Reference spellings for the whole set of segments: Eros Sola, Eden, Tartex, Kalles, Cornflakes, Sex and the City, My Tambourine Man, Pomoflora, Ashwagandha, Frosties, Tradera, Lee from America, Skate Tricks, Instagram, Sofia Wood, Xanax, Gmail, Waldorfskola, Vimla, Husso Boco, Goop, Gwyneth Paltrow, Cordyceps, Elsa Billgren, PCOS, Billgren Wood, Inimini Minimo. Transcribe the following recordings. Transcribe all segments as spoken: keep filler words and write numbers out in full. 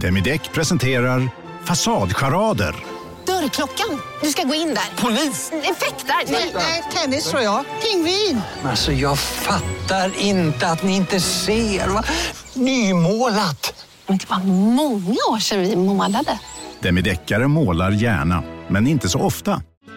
Demideck presenterar Fasadcharader. Dörrklockan. Du ska gå in där. Polis. Effektar. Nej, nej, tennis tror jag. Pingvin. Alltså jag fattar inte att ni inte ser. Va? Nymålat. Men det var många år sedan vi målade. Demideckare målar gärna, men inte så ofta.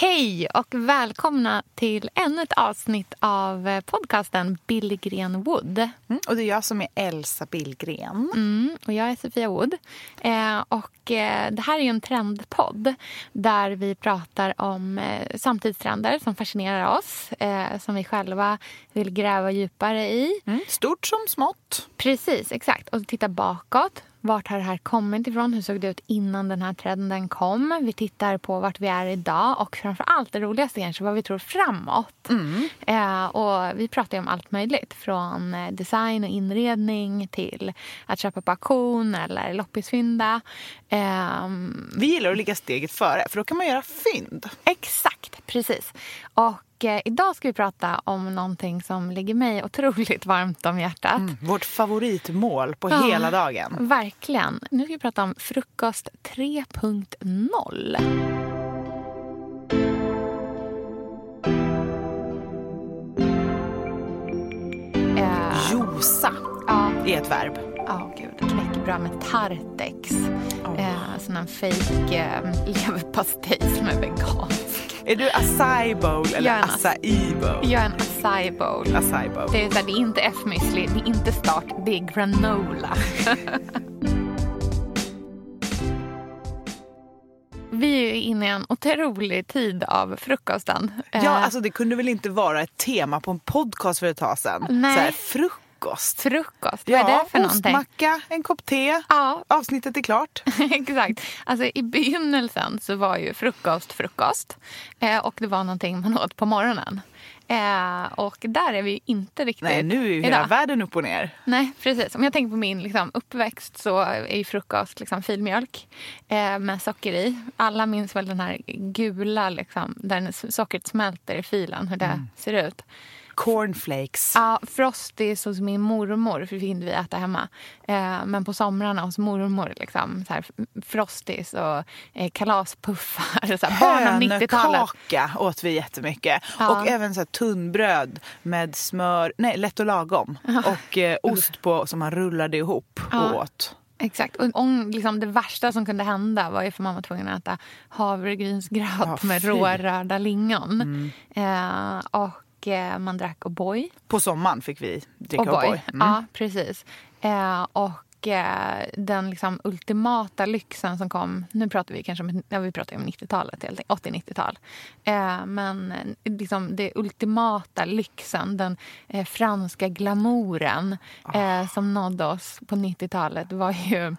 Hej och välkomna till ännu ett avsnitt av podcasten Billgren Wood. Mm, och det är jag som är Elsa Billgren. Mm, och jag är Sofia Wood. Eh, och eh, det här är ju en trendpodd där vi pratar om eh, samtidstrender som fascinerar oss. Eh, som vi själva vill gräva djupare i. Mm, stort som smått. Precis, exakt. Och titta bakåt. Vart har det här kommit ifrån? Hur såg det ut innan den här trenden kom? Vi tittar på vart vi är idag och framförallt det roligaste kanske vad vi tror framåt. Mm. Eh, och vi pratar ju om allt möjligt. Från design och inredning till att köpa på auktion eller loppisfynda. Eh, vi gillar att ligga steget före för då kan man göra fynd. Exakt, precis. Och idag ska vi prata om någonting som ligger mig otroligt varmt om hjärtat. Mm, vårt favoritmål på ja, hela dagen. Verkligen. Nu ska vi prata om frukost tre punkt noll. Eh, Josa ja. är ett verb. Ja, oh, gud. Knäckbröd med Tartex. Oh. Eh, sån här fake eh, leverpastej som är vegansk. Är du acai bowl eller en, acai bowl? Jag är en acai bowl. Acai bowl. Det är, här, det är inte F-müsli, det är inte start, det är granola. Vi är ju inne i en otrolig tid av frukosten. Ja, alltså det kunde väl inte vara ett tema på en podcast för ett tag sedan. Nej. Så här, frukost. Frukost. Frukost, vad ja, är det för någonting? Ostmacka, en kopp te, ja. Avsnittet är klart. Exakt, alltså i begynnelsen så var ju frukost frukost eh, och det var någonting man åt på morgonen. Eh, och där är vi ju inte riktigt. Nej, nu är ju hela världen upp och ner. Nej, precis. Om jag tänker på min liksom, uppväxt så är ju frukost liksom, filmjölk eh, med socker i. Alla minns väl den här gula, liksom, där sockret smälter i filen, hur det mm. ser ut. Cornflakes. Ja, Frosties hos min mormor för det hinner vi äta hemma. Eh, men på somrarna hos mormor liksom så här Frosties och eh, kalaspuffar så här barn nittiotalet. Hönökaka åt vi jättemycket ja. Och även så här tunnbröd med smör, nej, lätt och lagom och eh, ost på som man rullade ihop ja. Och åt. Exakt, och om, liksom, det värsta som kunde hända var ju för mamma var tvungen att äta havregrynsgröt ja, med rårörda lingon. Mm. Eh, och man drack O'boy. På sommaren fick vi dricka O'boy. Mm. Ja, precis. Eh, och eh, den liksom ultimata lyxen som kom, nu pratar vi kanske om, ja, vi pratar om nittiotalet helt enkelt, åttio-nittiotal. Eh, men liksom det ultimata lyxen, den eh, franska glamouren eh, som nådde oss på nittiotalet var ju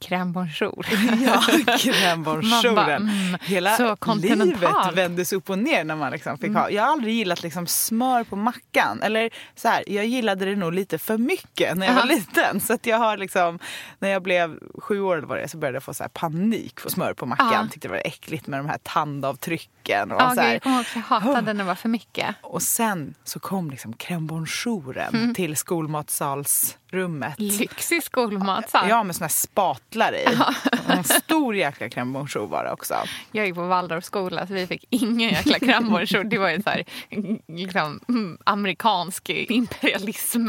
crème bonjour. Ja, crème bonjouren. Hela livet vändes upp och ner när man liksom fick ha. Jag har aldrig gillat liksom smör på mackan. Eller så här, jag gillade det nog lite för mycket när jag var liten. Så att jag har liksom, när jag blev sju år var det, så började jag få så här panik för smör på mackan. Tyckte det var äckligt med de här tandavtrycken. Och ja, så här, jag kommer också hata den, det var för mycket. Och sen så kom liksom crème bonjouren mm. till skolmatsals rummet. Lyxig skolmatsal. Ja, med såna här spatlar i. En stor jäkla crème bonjour var det också. Jag gick på Waldorfskola så vi fick ingen jäkla crème bonjour. Det var ju så här liksom, amerikansk imperialism.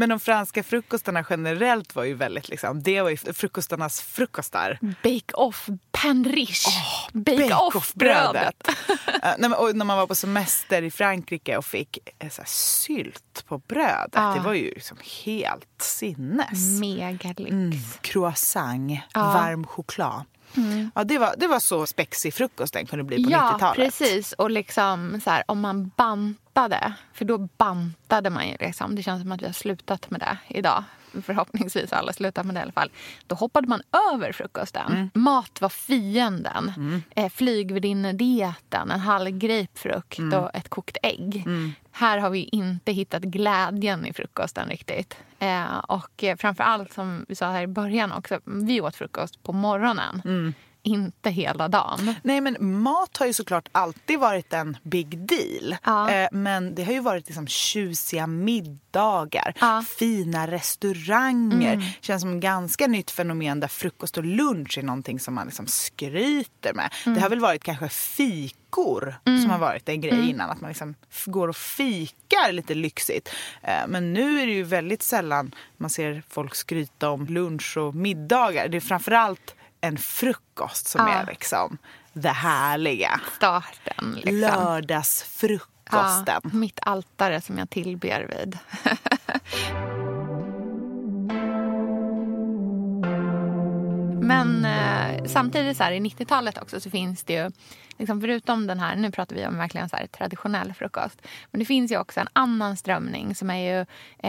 Men de franska frukostarna generellt var ju väldigt liksom, det var ju frukostarnas frukostar. Bake-off, pain riche, oh, bake-off-brödet. Bake när man var på semester i Frankrike och fick så här, sylt på brödet, ah. det var ju liksom helt sinnes. Mega lyx. Mm, croissant, ah. varm choklad. Mm. Ja, det var, det var så spexig frukost den kunde bli på ja, nittiotalet. Ja, precis. Och liksom så här, om man bantade, för då bantade man ju liksom. Det känns som att vi har slutat med det idag. förhoppningsvis alla slutar med det i alla fall. Då hoppade man över frukosten. Mm. Mat var fienden. Mm. Eh, flygvärdinne-dieten, en halv grapefrukt mm. och ett kokt ägg. Mm. Här har vi inte hittat glädjen i frukosten riktigt. Eh, och framförallt som vi sa här i början också, vi åt frukost på morgonen. Mm. Inte hela dagen. Nej, men mat har ju såklart alltid varit en big deal. Ja. Eh, men det har ju varit liksom tjusiga middagar. Ja. Fina restauranger. Mm. Känns som ganska nytt fenomen där frukost och lunch är någonting som man liksom skryter med. Mm. Det har väl varit kanske fikor mm. som har varit en grej mm. innan. Att man liksom går och fikar lite lyxigt. Eh, men nu är det ju väldigt sällan man ser folk skryta om lunch och middagar. Det är framförallt en frukost som ja. är liksom det härliga. Starten. Liksom. Lördagsfrukosten. Ja, mitt altare som jag tillber vid. Men eh, samtidigt så här i nittiotalet också så finns det ju, liksom förutom den här, nu pratar vi om verkligen så här traditionell frukost. Men det finns ju också en annan strömning som är ju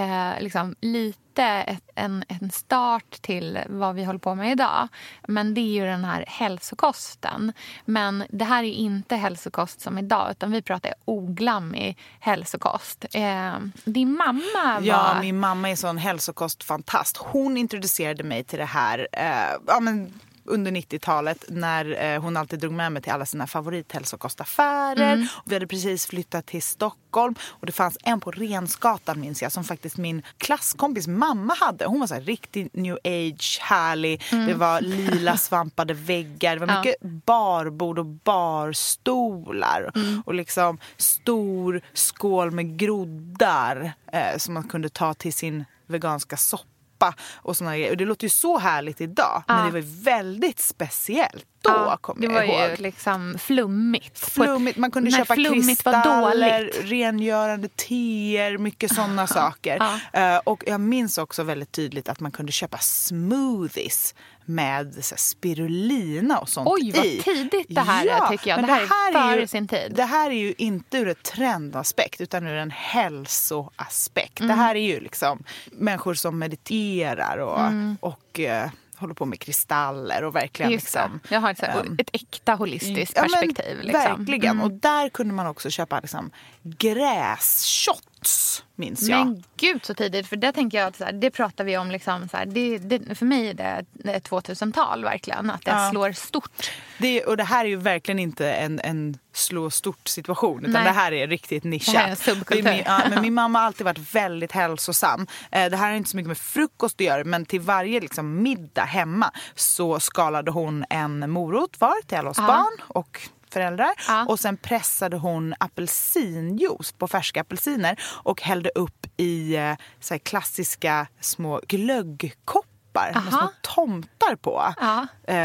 eh, liksom lite ett, en, en start till vad vi håller på med idag. Men det är ju den här hälsokosten. Men det här är ju inte hälsokost som idag, utan vi pratar oglammig hälsokost. Eh, din mamma var... Ja, min mamma är sån hälsokostfantast. Hon introducerade mig till det här... Eh, ja, men... under nittiotalet när hon alltid drog med mig till alla sina favorithälsokostaffärer. Mm. Och vi hade precis flyttat till Stockholm och det fanns en på Rensgatan, minns jag, som faktiskt min klasskompis mamma hade. Hon var så här riktigt new age, härlig. Mm. Det var lila svampade väggar. Det var mycket ja. barbord och barstolar. Mm. Och liksom stor skål med groddar eh, som man kunde ta till sin veganska soppa. Och såna grejer. Och det låter ju så härligt idag. Ja. Men det var ju väldigt speciellt då, ja, kommer jag ihåg. Det var ihåg. ju liksom flummigt. flummigt. Man kunde köpa kristaller, rengörande teer, mycket sådana saker. Ja. Uh, och jag minns också väldigt tydligt att man kunde köpa smoothies med så här, spirulina och sånt. Oj, vad i. tidigt det här ja, är, tycker jag. Det, det här, här är för ju, sin tid. Det här är ju inte ur ett trendaspekt, utan ur en hälsoaspekt. Mm. Det här är ju liksom människor som mediterar och... Mm. och uh, håller på med kristaller och verkligen liksom... Jag har ett, um, ett äkta holistiskt ja, perspektiv. Men, liksom. Verkligen. Mm. Och där kunde man också köpa liksom, grässhots, minns men, jag. Men gud så tidigt, för det tänker jag att så här, det pratar vi om liksom så här, det, det, för mig är det, det är tjugohundratal verkligen, att det ja. slår stort. Det, och det här är ju verkligen inte en, en slå stort situation, utan Nej. det här är riktigt nischat. Det här är en subkultur. Min, ja, men min mamma har alltid varit väldigt hälsosam. Det här är inte så mycket med frukost att göra, men till varje liksom, middag hemma så skalade hon en morot var till alla oss Aha. barn och föräldrar. Ja. Och sen pressade hon apelsinjuice på färska apelsiner och hällde upp i så här klassiska små glöggkoppar. Med små tomtar på. Ja. Eh,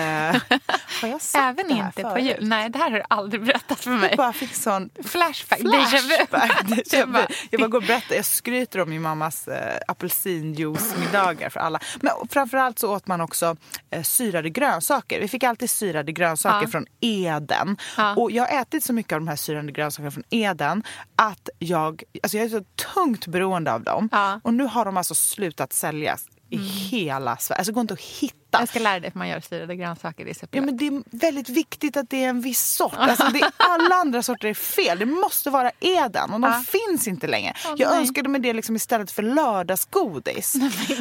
har jag sett Även det här inte förut? På jul. Nej, det här har du aldrig berättat för mig. Jag bara fick sån flashback. flashback. jag, bara, jag bara går och berättar. Jag skryter om min mammas eh, apelsinjuice-middagar för alla. Men framförallt så åt man också eh, syrade grönsaker. Vi fick alltid syrade grönsaker ja. från Eden. Ja. Och jag har ätit så mycket av de här syrade grönsakerna från Eden att jag, alltså jag är så tungt beroende av dem. Ja. Och nu har de alltså slutat säljas. I mm. hela Sverige. Alltså går inte att hitta. Jag ska lära dig hur man gör syrade grönsaker i separat. Ja, men det är väldigt viktigt att det är en viss sort. Alltså det är, alla andra sorter är fel. Det måste vara Eden. Och de ja. finns inte längre. Oh, jag nej. önskade mig det liksom istället för lördagsgodis.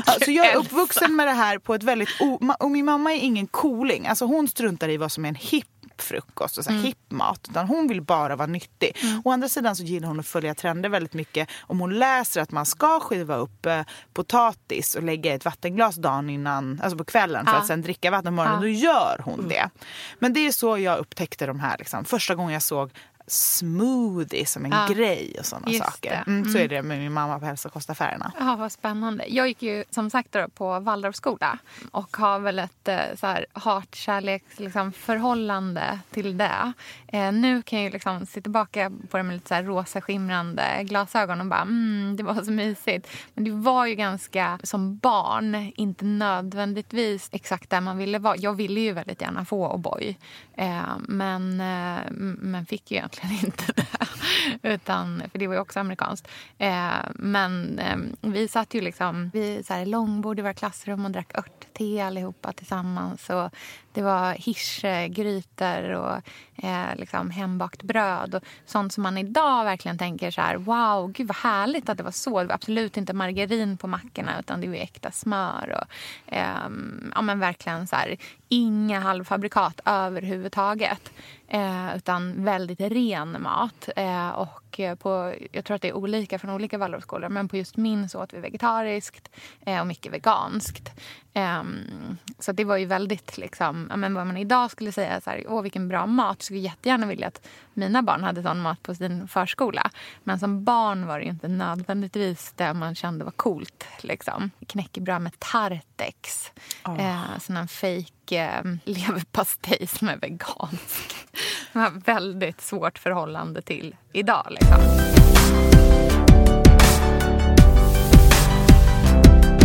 Alltså jag är uppvuxen med det här på ett väldigt... O- och min mamma är ingen cooling. Alltså hon struntar i vad som är en hipp frukost och så här mm. hippmat, utan hon vill bara vara nyttig. Mm. Å andra sidan så gillar hon att följa trender väldigt mycket. Om hon läser att man ska skiva upp eh, potatis och lägga i ett vattenglas dagen innan, alltså på kvällen, för ah. att sen dricka vatten på morgonen, ah. då gör hon mm. det. Men det är så jag upptäckte de här liksom. Första gången jag såg smoothie som en ah. grej och sådana Just saker. Mm, mm. Så är det med min mamma på hälsokostaffärerna. Ja, vad spännande. Jag gick ju som sagt då på Waldorfskola och har väl ett så här hatkärleks liksom, förhållande till det. Eh, nu kan jag ju liksom se tillbaka på det med lite så här rosa skimrande glasögon och bara, mm, det var så mysigt. Men det var ju ganska som barn, inte nödvändigtvis exakt där man ville vara. Jag ville ju väldigt gärna få O'boy. Eh, men, eh, men fick ju verkligen inte det. Utan, för det var ju också amerikanskt. Eh, men eh, vi satt ju liksom vid så här långbord i våra klassrum och drack örtte allihopa tillsammans. Och det var hirschgrytor och eh, liksom hembakt bröd och sånt som man idag verkligen tänker så här, wow, gud vad härligt att det var så. Det var absolut inte margarin på mackorna utan det var äkta smör och eh, ja men verkligen så här inga halvfabrikat överhuvudtaget. Eh, utan väldigt ren mat. Eh, och på, jag tror att det är olika från olika Waldorfskolor. Men på just min så åt vi vegetariskt eh, och mycket veganskt. Eh, så det var ju väldigt liksom, ja, men vad man idag skulle säga så här, åh vilken bra mat. Jag skulle jättegärna vilja att mina barn hade sån mat på sin förskola. Men som barn var det ju inte nödvändigtvis det man kände var coolt. Liksom. Knäckebröd med Tartex. Oh. Eh, sån här fake leverpastej som är vegansk. Det var väldigt svårt förhållande till idag liksom.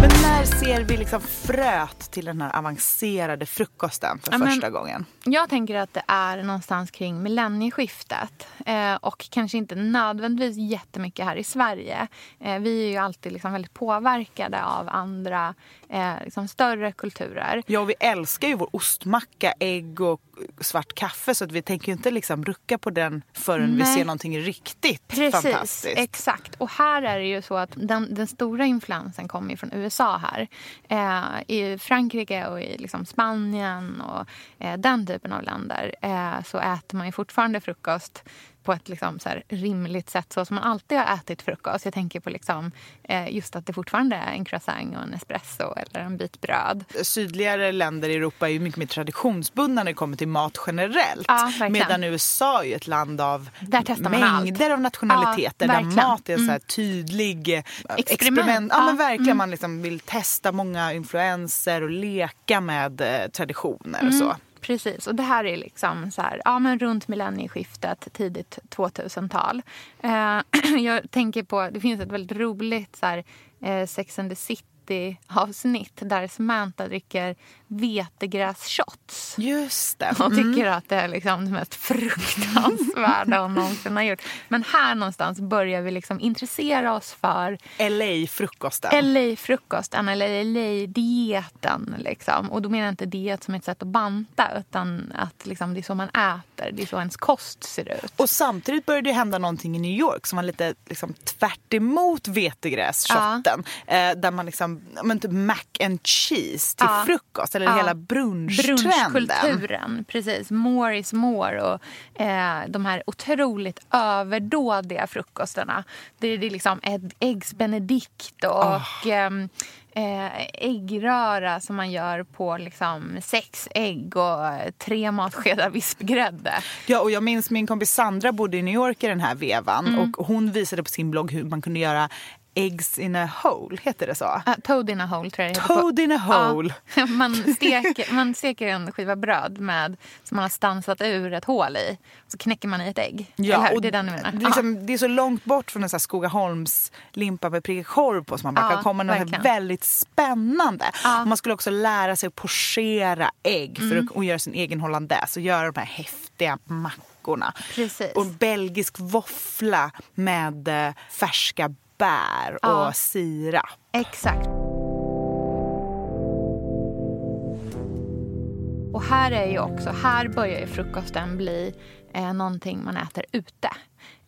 Men när ser vi liksom fröet till den här avancerade frukosten för ja, första men, gången? Jag tänker att det är någonstans kring millennieskiftet. Eh, och kanske inte nödvändigtvis jättemycket här i Sverige. Eh, vi är ju alltid liksom väldigt påverkade av andra eh, liksom större kulturer. Ja, vi älskar ju vår ostmacka, ägg och svart kaffe. Så att vi tänker ju inte liksom rucka på den förrän Nej. Vi ser någonting riktigt Precis, fantastiskt. Precis, exakt. Och här är det ju så att den, den stora influensen kommer ju från U S A här. Eh, I Frankrike och i liksom Spanien och eh, den typen av länder eh, så äter man ju fortfarande frukost på ett liksom så här rimligt sätt så som man alltid har ätit frukost. Jag tänker på liksom, eh, just att det fortfarande är en croissant och en espresso eller en bit bröd. Sydligare länder i Europa är ju mycket mer traditionsbundna när det kommer till mat generellt. Ja, medan U S A är ju ett land av mängder av nationaliteter ja, där mat är en så här tydlig mm. experiment. experiment. Ja, ja. Men verkligen mm. man liksom vill testa många influenser och leka med eh, traditioner mm. och så. Precis, och det här är liksom så här, ja men runt millennieskiftet, tidigt tvåtusental. Eh, jag tänker på, det finns ett väldigt roligt så här, eh, Sex and the City avsnitt där Samantha dricker vetegrässhots. Just det. Och tycker mm. att det är liksom det mest fruktansvärda hon någonsin har gjort. Men här någonstans börjar vi liksom intressera oss för L A-frukosten. L A-frukosten eller L A-dieten liksom. Och då menar jag inte diet som ett sätt att banta utan att liksom det är så man äter. Det är så ens kost ser ut. Och samtidigt började det hända någonting i New York som var lite liksom tvärt emot vetegrässhoten. Ja. Där man liksom, men typ mac and cheese till ja. frukost. Eller ja. hela brunchtrenden. Brunchkulturen, precis. More is more och eh, de här otroligt överdådiga frukosterna. Det är, det är liksom äggs benedikt och, oh. och eh, äggröra som man gör på liksom sex ägg och tre matskedar vispgrädde. Ja, och jag minns min kompis Sandra bodde i New York i den här vevan mm. och hon visade på sin blogg hur man kunde göra eggs in a hole, heter det så? Uh, toad in a hole tror jag det heter. Toad in a hole! Ja, man, steker, man steker en skiva bröd med, som man har stansat ur ett hål i. Så knäcker man i ett ägg. Ja, och det, är den du liksom, ja. det är så långt bort från en sån här Skogaholms limpa med prickig korv på som man bara ja, kan komma något väldigt spännande. Ja. Man skulle också lära sig att pochera ägg för mm. att göra sin egen hollandaise och göra de här häftiga mackorna. Precis. Och belgisk våffla med färska bär och ja. sirap. Exakt. Och här är ju också, här börjar ju frukosten bli eh, någonting man äter ute.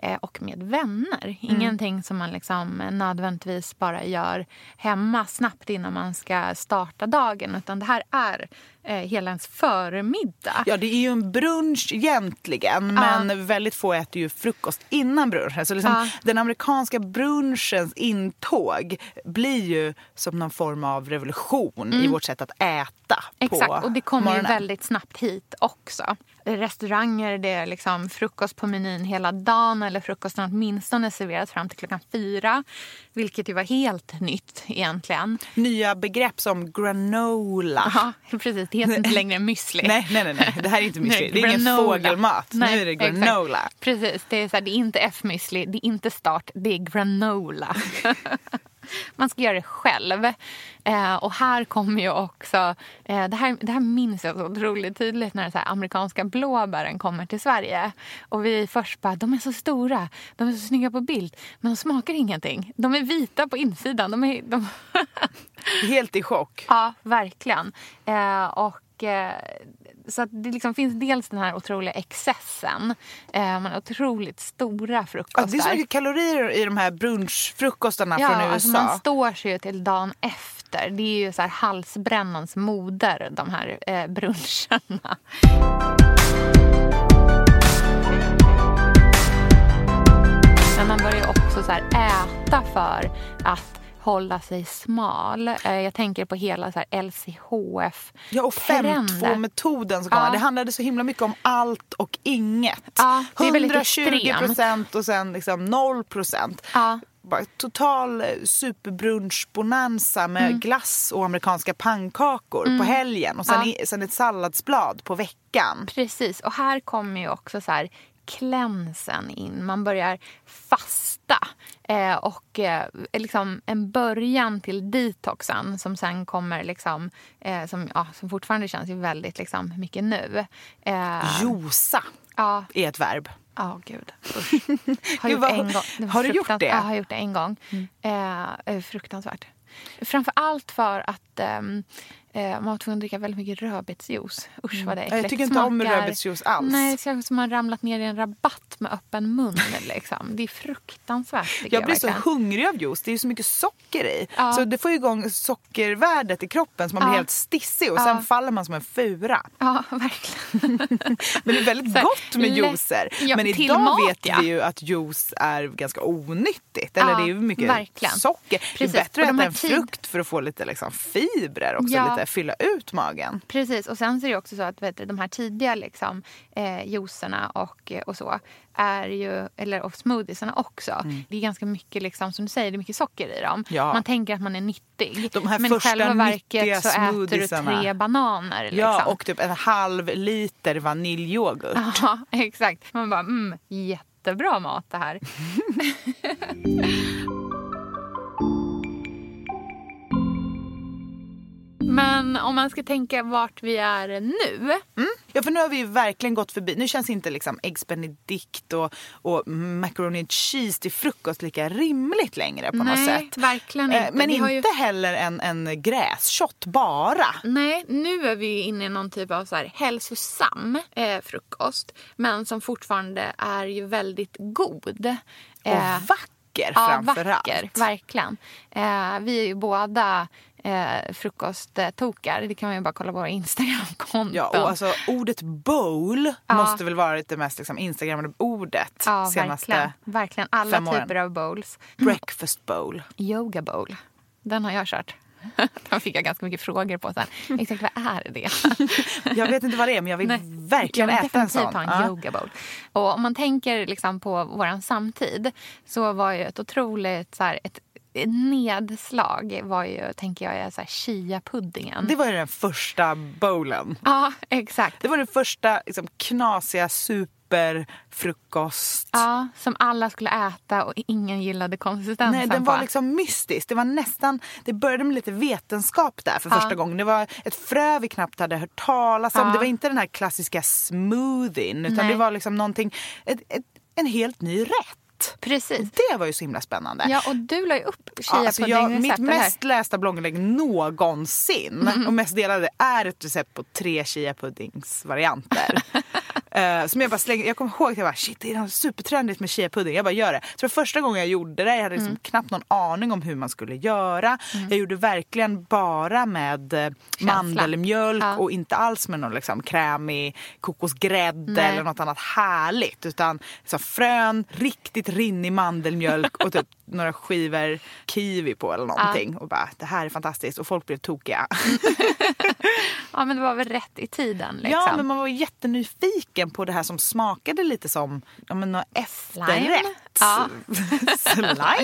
Eh, och med vänner. Ingenting mm. som man liksom nödvändigtvis bara gör hemma snabbt innan man ska starta dagen. Utan det här är eh, hela ens förmiddag. Ja, det är ju en brunch egentligen. Ja. Men väldigt få äter ju frukost innan brunch. Så liksom, ja. den amerikanska brunchens intåg blir ju som någon form av revolution mm. i vårt sätt att äta. Exakt, på och det kommer morgonen. ju väldigt snabbt hit också. Restauranger, det är liksom frukost på menyn hela dagen eller frukosten åtminstone serverat fram till klockan fyra, vilket ju var helt nytt egentligen. Nya begrepp som granola. Aha, precis, det heter inte längre müsli. Nej, nej, nej, nej, det här är inte müsli. Det är ingen fågelmat, nej, nu är det granola. Exakt. Precis, det är, så här, det är inte F-müsli, det är inte start, det är granola. Man ska göra det själv. Eh, och här kommer ju också... Eh, det, här, det här minns jag så otroligt tydligt när den så här amerikanska blåbären kommer till Sverige. Och vi först bara, de är så stora. De är så snygga på bild. Men de smakar ingenting. De är vita på insidan. De är... De... Helt i chock. Ja, verkligen. Eh, och... Eh, Så att det liksom finns dels den här otroliga excessen. Eh, man har otroligt stora frukostar. Ja, det är så mycket kalorier i de här brunchfrukostarna ja, från U S A. Ja, alltså man står sig ju till dagen efter. Det är ju så här halsbrännans moder, de här eh, bruncharna. Men man börjar ju också så här äta för att hålla sig smal. Jag tänker på hela så här L C H F. Ja, och fem två-metoden. Ja. Det handlade så himla mycket om allt och inget. Ja, det är väldigt hundratjugo procent och sen liksom noll procent. Ja. Bara total superbrunchbonanza med mm. glass och amerikanska pannkakor mm. på helgen. Och sen, ja. sen ett salladsblad på veckan. Precis, och här kommer ju också så här klänsen in. Man börjar fasta eh, och eh, liksom en början till detoxen som sen kommer liksom eh, som, ja, som fortfarande känns ju väldigt liksom mycket nu. Eh, Josa ja. är ett verb. Ja, oh, gud. Har, gud vad, en gång. har du gjort det? Ja, jag har gjort det en gång. Mm. Eh, fruktansvärt. Framförallt för att um, man var tvungen att dricka väldigt mycket rödbetsjuice. Usch vad det är äckligt. Jag tycker inte om rödbetsjuice alls. Nej, det känns som man har ramlat ner i en rabatt med öppen mun. Liksom. Det är fruktansvärt. Jag, jag blir verkligen så hungrig av juice. Det är ju så mycket socker i. Ja. Så det får igång sockervärdet i kroppen så man blir ja. helt stissig. Och sen ja. faller man som en fura. Ja, verkligen. Men det är väldigt så gott med juicer. Ja, men idag mat, vet ja. vi ju att juice är ganska onyttigt. Eller ja, det är ju mycket verkligen. socker. Precis. Det är bättre att äta en tid... frukt för att få lite liksom, fibrer också. Ja. Lite fylla ut magen. Precis, och sen så är det också så att vet du, de här tidiga liksom, eh, juicerna och, och så är ju, eller och smoothiesarna också. Mm. Det är ganska mycket liksom, som du säger, det är mycket socker i dem. Ja. Man tänker att man är nyttig. De här men i själva verket så äter du tre bananer. Liksom. Ja, och typ en halv liter vaniljyoghurt. Ja, exakt. Man bara, mm, jättebra mat det här. Men om man ska tänka vart vi är nu. Mm. Ja, för nu har vi ju verkligen gått förbi. Nu känns inte liksom eggs benedict och, och macaroni and cheese till frukost lika rimligt längre på Nej, något sätt. Nej, verkligen inte. Eh, men vi inte har ju... heller en, en grässhot bara. Nej, nu är vi inne i någon typ av så här hälsosam eh, frukost. Men som fortfarande är ju väldigt god. Eh, och vacker framförallt. Ja, vacker, verkligen. Eh, vi är ju båda... Eh, frukosttokar. Det kan man ju bara kolla på våra Instagram-konton. Ja, och alltså ordet bowl ja. måste väl vara det mest liksom, Instagrammade ordet ja, senaste verkligen. verkligen. Alla fem typer åren. Av bowls. Breakfast bowl. Yoga bowl. Den har jag kört. Den fick jag ganska mycket frågor på sen. Exakt, vad är det? Jag vet inte vad det är, men jag vill Nej, verkligen jag vill äta en sån. En ja. yoga bowl. Och om man tänker liksom, på våran samtid så var ju ett otroligt så här, ett nedslag var ju, tänker jag, är så här chia-puddingen. Det var ju den första bowlen. Ja, exakt. Det var den första liksom, knasiga superfrukost. Ja, som alla skulle äta och ingen gillade konsistensen. Nej, den var på. Liksom mystisk. Det var nästan, det började med lite vetenskap där för ja. första gången. Det var ett frö vi knappt hade hört talas om. Ja. Det var inte den här klassiska smoothien, utan Nej. det var liksom någonting, ett, ett, en helt ny rätt. Precis. Det var ju så himla spännande. Ja, och du la ju upp chia ja, alltså jag, mitt mest lästa blogginlägg någonsin mm. och mest delade är ett recept på tre chia-puddingsvarianter. uh, som jag bara slängde. Jag kommer ihåg att jag bara, shit, det är supertrendigt med chia-pudding. Jag bara, gör det. Så första gången jag gjorde det, jag hade liksom mm. knappt någon aning om hur man skulle göra. Mm. Jag gjorde verkligen bara med Känsla. mandelmjölk ja. och inte alls med någon liksom krämig kokosgrädde Nej. eller något annat härligt. Utan liksom, frön, riktigt rinnig mandelmjölk och typ några skivor kiwi på eller någonting. Ja. Och bara, det här är fantastiskt. Och folk blev tokiga. Ja, men det var väl rätt i tiden liksom. Ja, men man var jättenyfiken på det här som smakade lite som ja, men något efterrätt. Ja. Slime.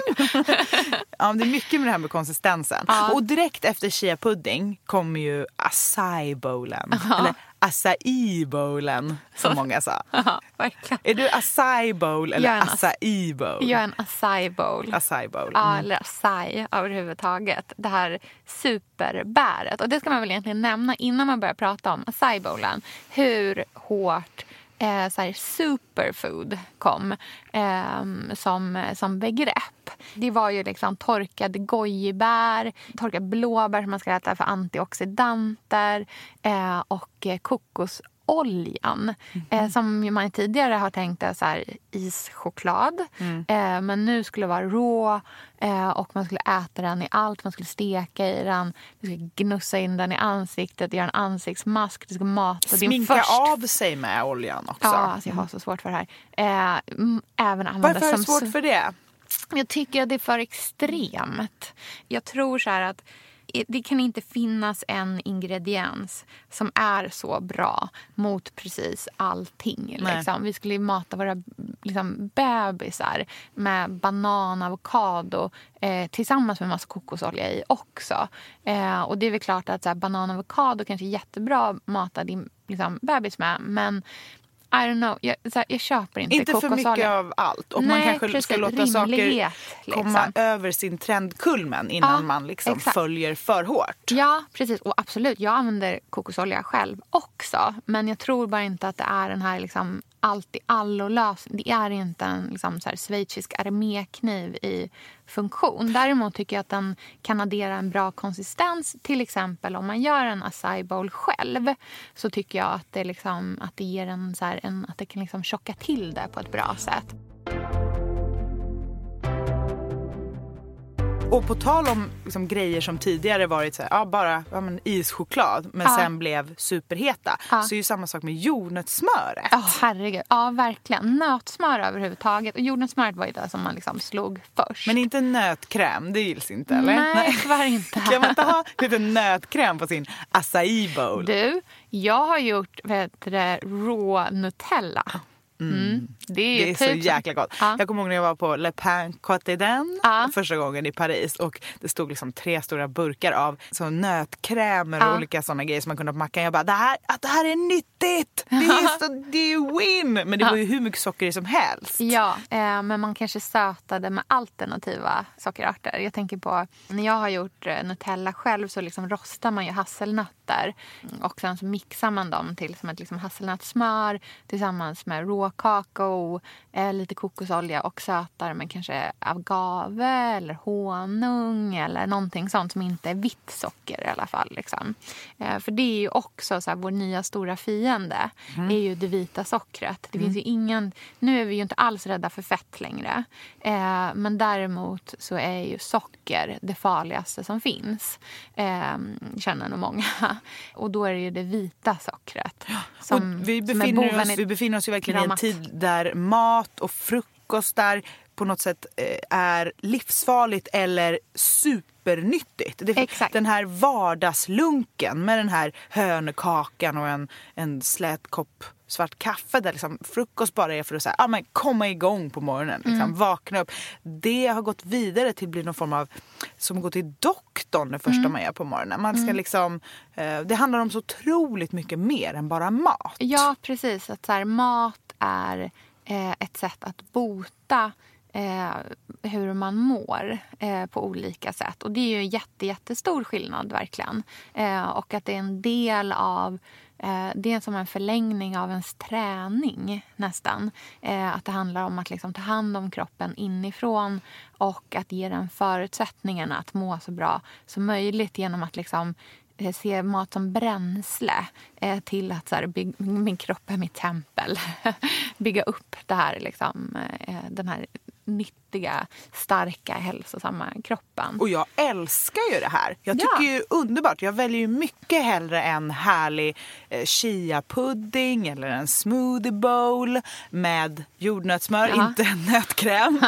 Ja, det är mycket med det här med konsistensen. Ja. Och direkt efter chia-pudding kommer ju acai-bowlen. Ja. Eller acai-bowlen, som många sa. Ja, verkligen. Är du acai-bowl eller jag acai-bowl? Jag är en acai-bowl. Acai-bowl. Ja, mm. Eller acai överhuvudtaget. Det här superbäret. Och det ska man väl egentligen nämna innan man börjar prata om acai-bowlen. Hur hårt eh, så här superfood kom eh, som, som begrepp. Det var ju liksom torkad gojibär, torkad blåbär som man ska äta för antioxidanter eh, och kokosoljan. Mm. Eh, som man tidigare har tänkt är så här ischoklad. Mm. Eh, men nu skulle det vara rå eh, och man skulle äta den i allt. Man skulle steka i den, du skulle gnussa in den i ansiktet, göra en ansiktsmask, du skulle mata Sminka din Sminka först... av sig med oljan också. Ja, alltså jag har så svårt för det här. Eh, även använda Varför är det som... svårt för det? Jag tycker att det är för extremt. Jag tror så här att det kan inte finnas en ingrediens som är så bra mot precis allting. Liksom. Vi skulle mata våra liksom, bebisar med banan, avokado eh, tillsammans med massa kokosolja i också. Eh, och det är väl klart att så här, banan och avokado kanske är jättebra mata din liksom, bebis med, men I don't know. Jag, här, jag köper inte Inte för mycket av allt. Och nej, man kanske precis, ska låta saker komma liksom. Över sin trendkulmen innan ja, man liksom följer för hårt. Ja, precis. Och absolut, jag använder kokosolja själv också. Men jag tror bara inte att det är den här liksom, allt i allo lösning. Det är inte en liksom, så här, schweizisk armékniv i funktion. Däremot tycker jag att den kan addera en bra konsistens. Till exempel om man gör en acai bowl själv, så tycker jag att det, liksom, att det ger en, så här, en att det kan liksom tjocka till det på ett bra sätt. Och på tal om liksom, grejer som tidigare varit så här, ja, bara ja, men ischoklad, men ja. sen blev superheta. Ja. Så är ju samma sak med jordnötssmöret. Ja, oh, herregud. Ja, verkligen. Nötsmör överhuvudtaget. Och jordnötssmöret var ju det som man liksom slog först. Men inte nötkräm, det gills inte, eller? Nej, Nej. Var inte. Kan man inte ha lite nötkräm på sin acai bowl? Du, jag har gjort det, rå Nutella. Mm. Mm. Det är, det är typ så jäkla gott. Ja. Jag kommer ihåg när jag var på Le Pain Quotidien ja. första gången i Paris, och det stod liksom tre stora burkar av så nötkrämer ja. och olika sådana grejer som man kunde ha på mackan. Jag bara, det här, att det här är nyttigt! Det är, så, det är win! Men det ja. var ju hur mycket socker som helst. Ja, eh, men man kanske sötade med alternativa sockerarter. Jag tänker på, när jag har gjort Nutella själv så liksom rostar man ju hasselnötter och sen så mixar man dem till som ett liksom hasselnötssmör tillsammans med rå kakao, eh, lite kokosolja och sötar, men kanske agave eller honung eller någonting sånt som inte är vitt socker i alla fall. Liksom. Eh, för det är ju också så här, vår nya stora fiende mm. är ju det vita sockret. Det mm. finns ju ingen, nu är vi ju inte alls rädda för fett längre. Eh, men däremot så är ju socker det farligaste som finns. Eh, känner nog många. Och då är det ju det vita sockret. Som, och vi, befinner som oss, i, vi befinner oss ju verkligen en tid där mat och frukostar på något sätt är livsfarligt eller supernyttigt. Exakt. Den här vardagslunken med den här hönekakan och en, en slät kopp svart kaffe där liksom frukost bara är för att så här, ah, men komma igång på morgonen, liksom, mm. vakna upp. Det har gått vidare till att bli någon form av som går till doktorn det första mm. man gör på morgonen. Man ska mm. liksom, eh, det handlar om så otroligt mycket mer än bara mat. Ja, precis. Att så här, mat är eh, ett sätt att bota Eh, hur man mår eh, på olika sätt. Och det är ju en jätte, jättestor skillnad verkligen. Eh, och att det är en del av, eh, det är som en förlängning av ens träning nästan. Eh, att det handlar om att liksom ta hand om kroppen inifrån och att ge den förutsättningarna att må så bra som möjligt genom att liksom se mat som bränsle eh, till att så här, by- min kropp är mitt tempel. Bygga upp det här, liksom, eh, den här nyttiga, starka, hälsosamma kroppen. Och jag älskar ju det här. Jag tycker ja. ju underbart. Jag väljer ju mycket hellre en härlig eh, chia-pudding eller en smoothie bowl med jordnötssmör, ja. inte en nötkräm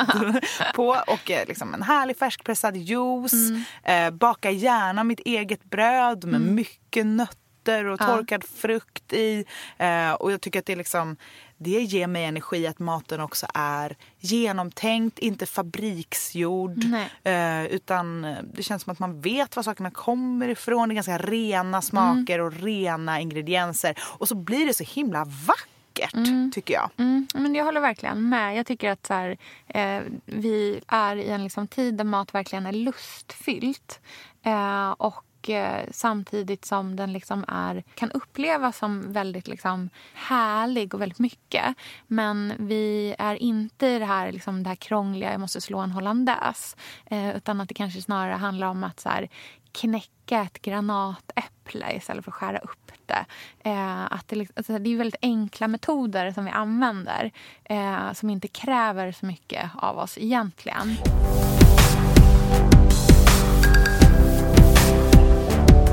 på, och eh, liksom en härlig färskpressad juice. Mm. Eh, baka gärna mitt eget bröd med mm. mycket nötter och torkad ja. frukt i. Eh, och jag tycker att det är liksom det ger mig energi att maten också är genomtänkt, inte fabriksgjord. Eh, utan det känns som att man vet vad sakerna kommer ifrån. Det är ganska rena smaker mm. och rena ingredienser. Och så blir det så himla vackert. Mm. tycker jag. Mm. Men jag håller verkligen med. Jag tycker att så här, eh, vi är i en liksom tid där mat verkligen är lustfyllt. Eh, och eh, samtidigt som den liksom är, kan upplevas som väldigt liksom, härlig och väldigt mycket. Men vi är inte i det här, liksom, det här krångliga, jag måste slå en hollandaise. Eh, utan att det kanske snarare handlar om att så här, knäcka ett granatäpple istället för att skära upp det. Eh, att det, alltså, det är väldigt enkla metoder som vi använder eh, som inte kräver så mycket av oss egentligen.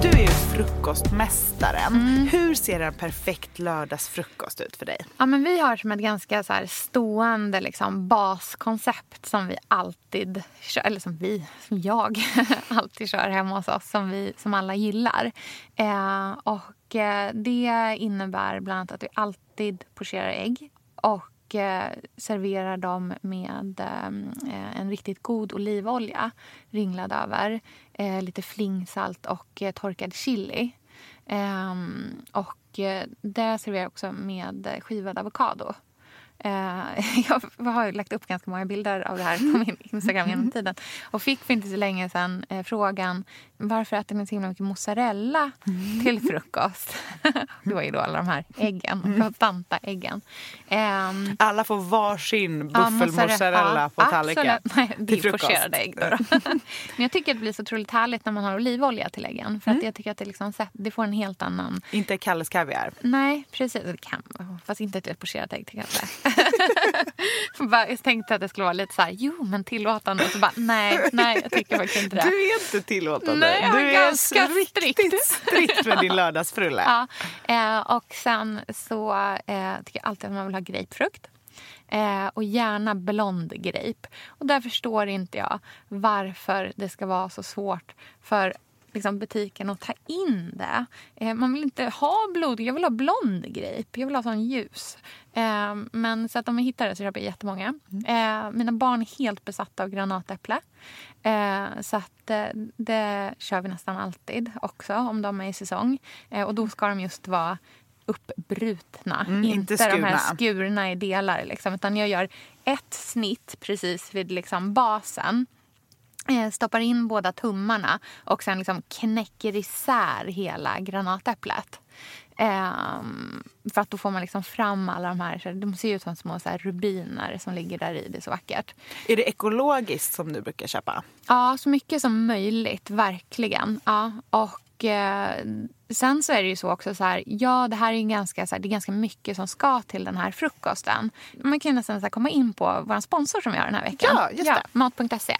Du är ju frukostmästaren. Mm. Hur ser en perfekt lördagsfrukost ut för dig? Ja, men vi har som ett ganska så här stående liksom, baskoncept som vi alltid kör, eller som vi, som jag alltid kör hemma hos oss, som vi, som alla gillar. Eh, och eh, det innebär bland annat att vi alltid pocherar ägg och Och serverar dem med en riktigt god olivolja ringlad över, lite flingsalt och torkad chili. Och det serverar jag också med skivad avokado. Jag har ju lagt upp ganska många bilder av det här på min Instagram genom tiden. Och fick för inte så länge sedan frågan, varför äter ni så himla mycket mozzarella till frukost? Det var ju då alla de här äggen, konstanta äggen. Alla får varsin buffelmozzarella ja, på tallriken. Nej, det är ju pocherade ägg då. Men jag tycker att det blir så otroligt härligt när man har olivolja till äggen. För att jag tycker att det, liksom, det får en helt annan... Inte Kalles kaviar. Nej, precis. Det kan, fast inte ett pocherat ägg till Kalle. Jag tänkte att det skulle vara lite så här, jo men tillåtande, och så bara nej, nej jag tycker faktiskt inte det. Du är inte tillåtande, nej, du är riktigt strikt med din lördagsfrulle. Ja, och sen så tycker jag alltid att man vill ha grapefrukt. Eh, och gärna blond grape. Och där förstår inte jag varför det ska vara så svårt för liksom butiken att ta in det. Eh, man vill inte ha blod. Jag vill ha blond grape. Jag vill ha sån ljus. Eh, men så att om jag hittar det så köper jag jättemånga. Eh, mina barn är helt besatta av granatäpple. Eh, så att eh, det kör vi nästan alltid också om de är i säsong. Eh, och då ska de just vara uppbrutna. Mm, inte inte de här skurna i delar. Liksom, utan jag gör ett snitt precis vid liksom basen. Stoppar in båda tummarna och sen liksom knäcker isär hela granatäpplet. Ehm, för att då får man liksom fram alla de här, de ser ju ut som små så här rubiner som ligger där i, det är så vackert. Är det ekologiskt som du brukar köpa? Ja, så mycket som möjligt, verkligen. Ja, och Och sen så är det ju så också så här, ja det här är ganska så här, det är ganska mycket som ska till den här frukosten. Man kan ju nästan så här komma in på vår sponsor som vi har den här veckan. Ja, just det. Ja, mat punkt se.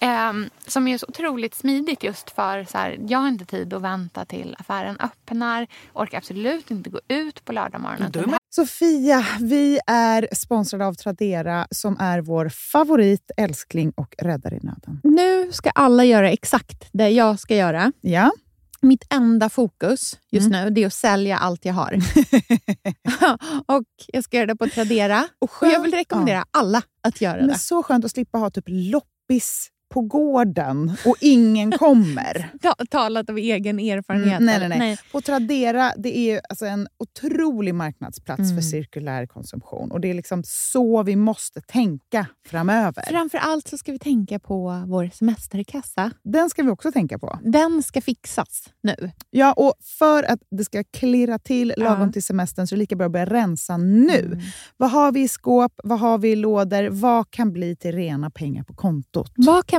Eh, som är så otroligt smidigt just för så här, jag har inte tid att vänta till affären öppnar. Orkar absolut inte gå ut på lördagmorgonen. Mm, Sofia, vi är sponsrade av Tradera som är vår favorit, älskling och räddare i nöden. Nu ska alla göra exakt det jag ska göra. Ja. Mitt enda fokus just mm. nu, det är att sälja allt jag har. Och jag ska göra det på Tradera. Och, skönt, och jag vill rekommendera ja. alla att göra det. Men så skönt att slippa ha typ loppis på gården och ingen kommer. Ta- talat av egen erfarenhet. Mm, nej, nej, nej. nej. På Tradera, det är ju alltså en otrolig marknadsplats mm. för cirkulär konsumtion. Och det är liksom så vi måste tänka framöver. Framförallt så ska vi tänka på vår semesterkassa. Den ska vi också tänka på. Den ska fixas nu. Ja, och för att det ska klirra till lagom ja. till semestern så är det lika bra att börja rensa nu. Mm. Vad har vi i skåp? Vad har vi i lådor? Vad kan bli till rena pengar på kontot? Vad kan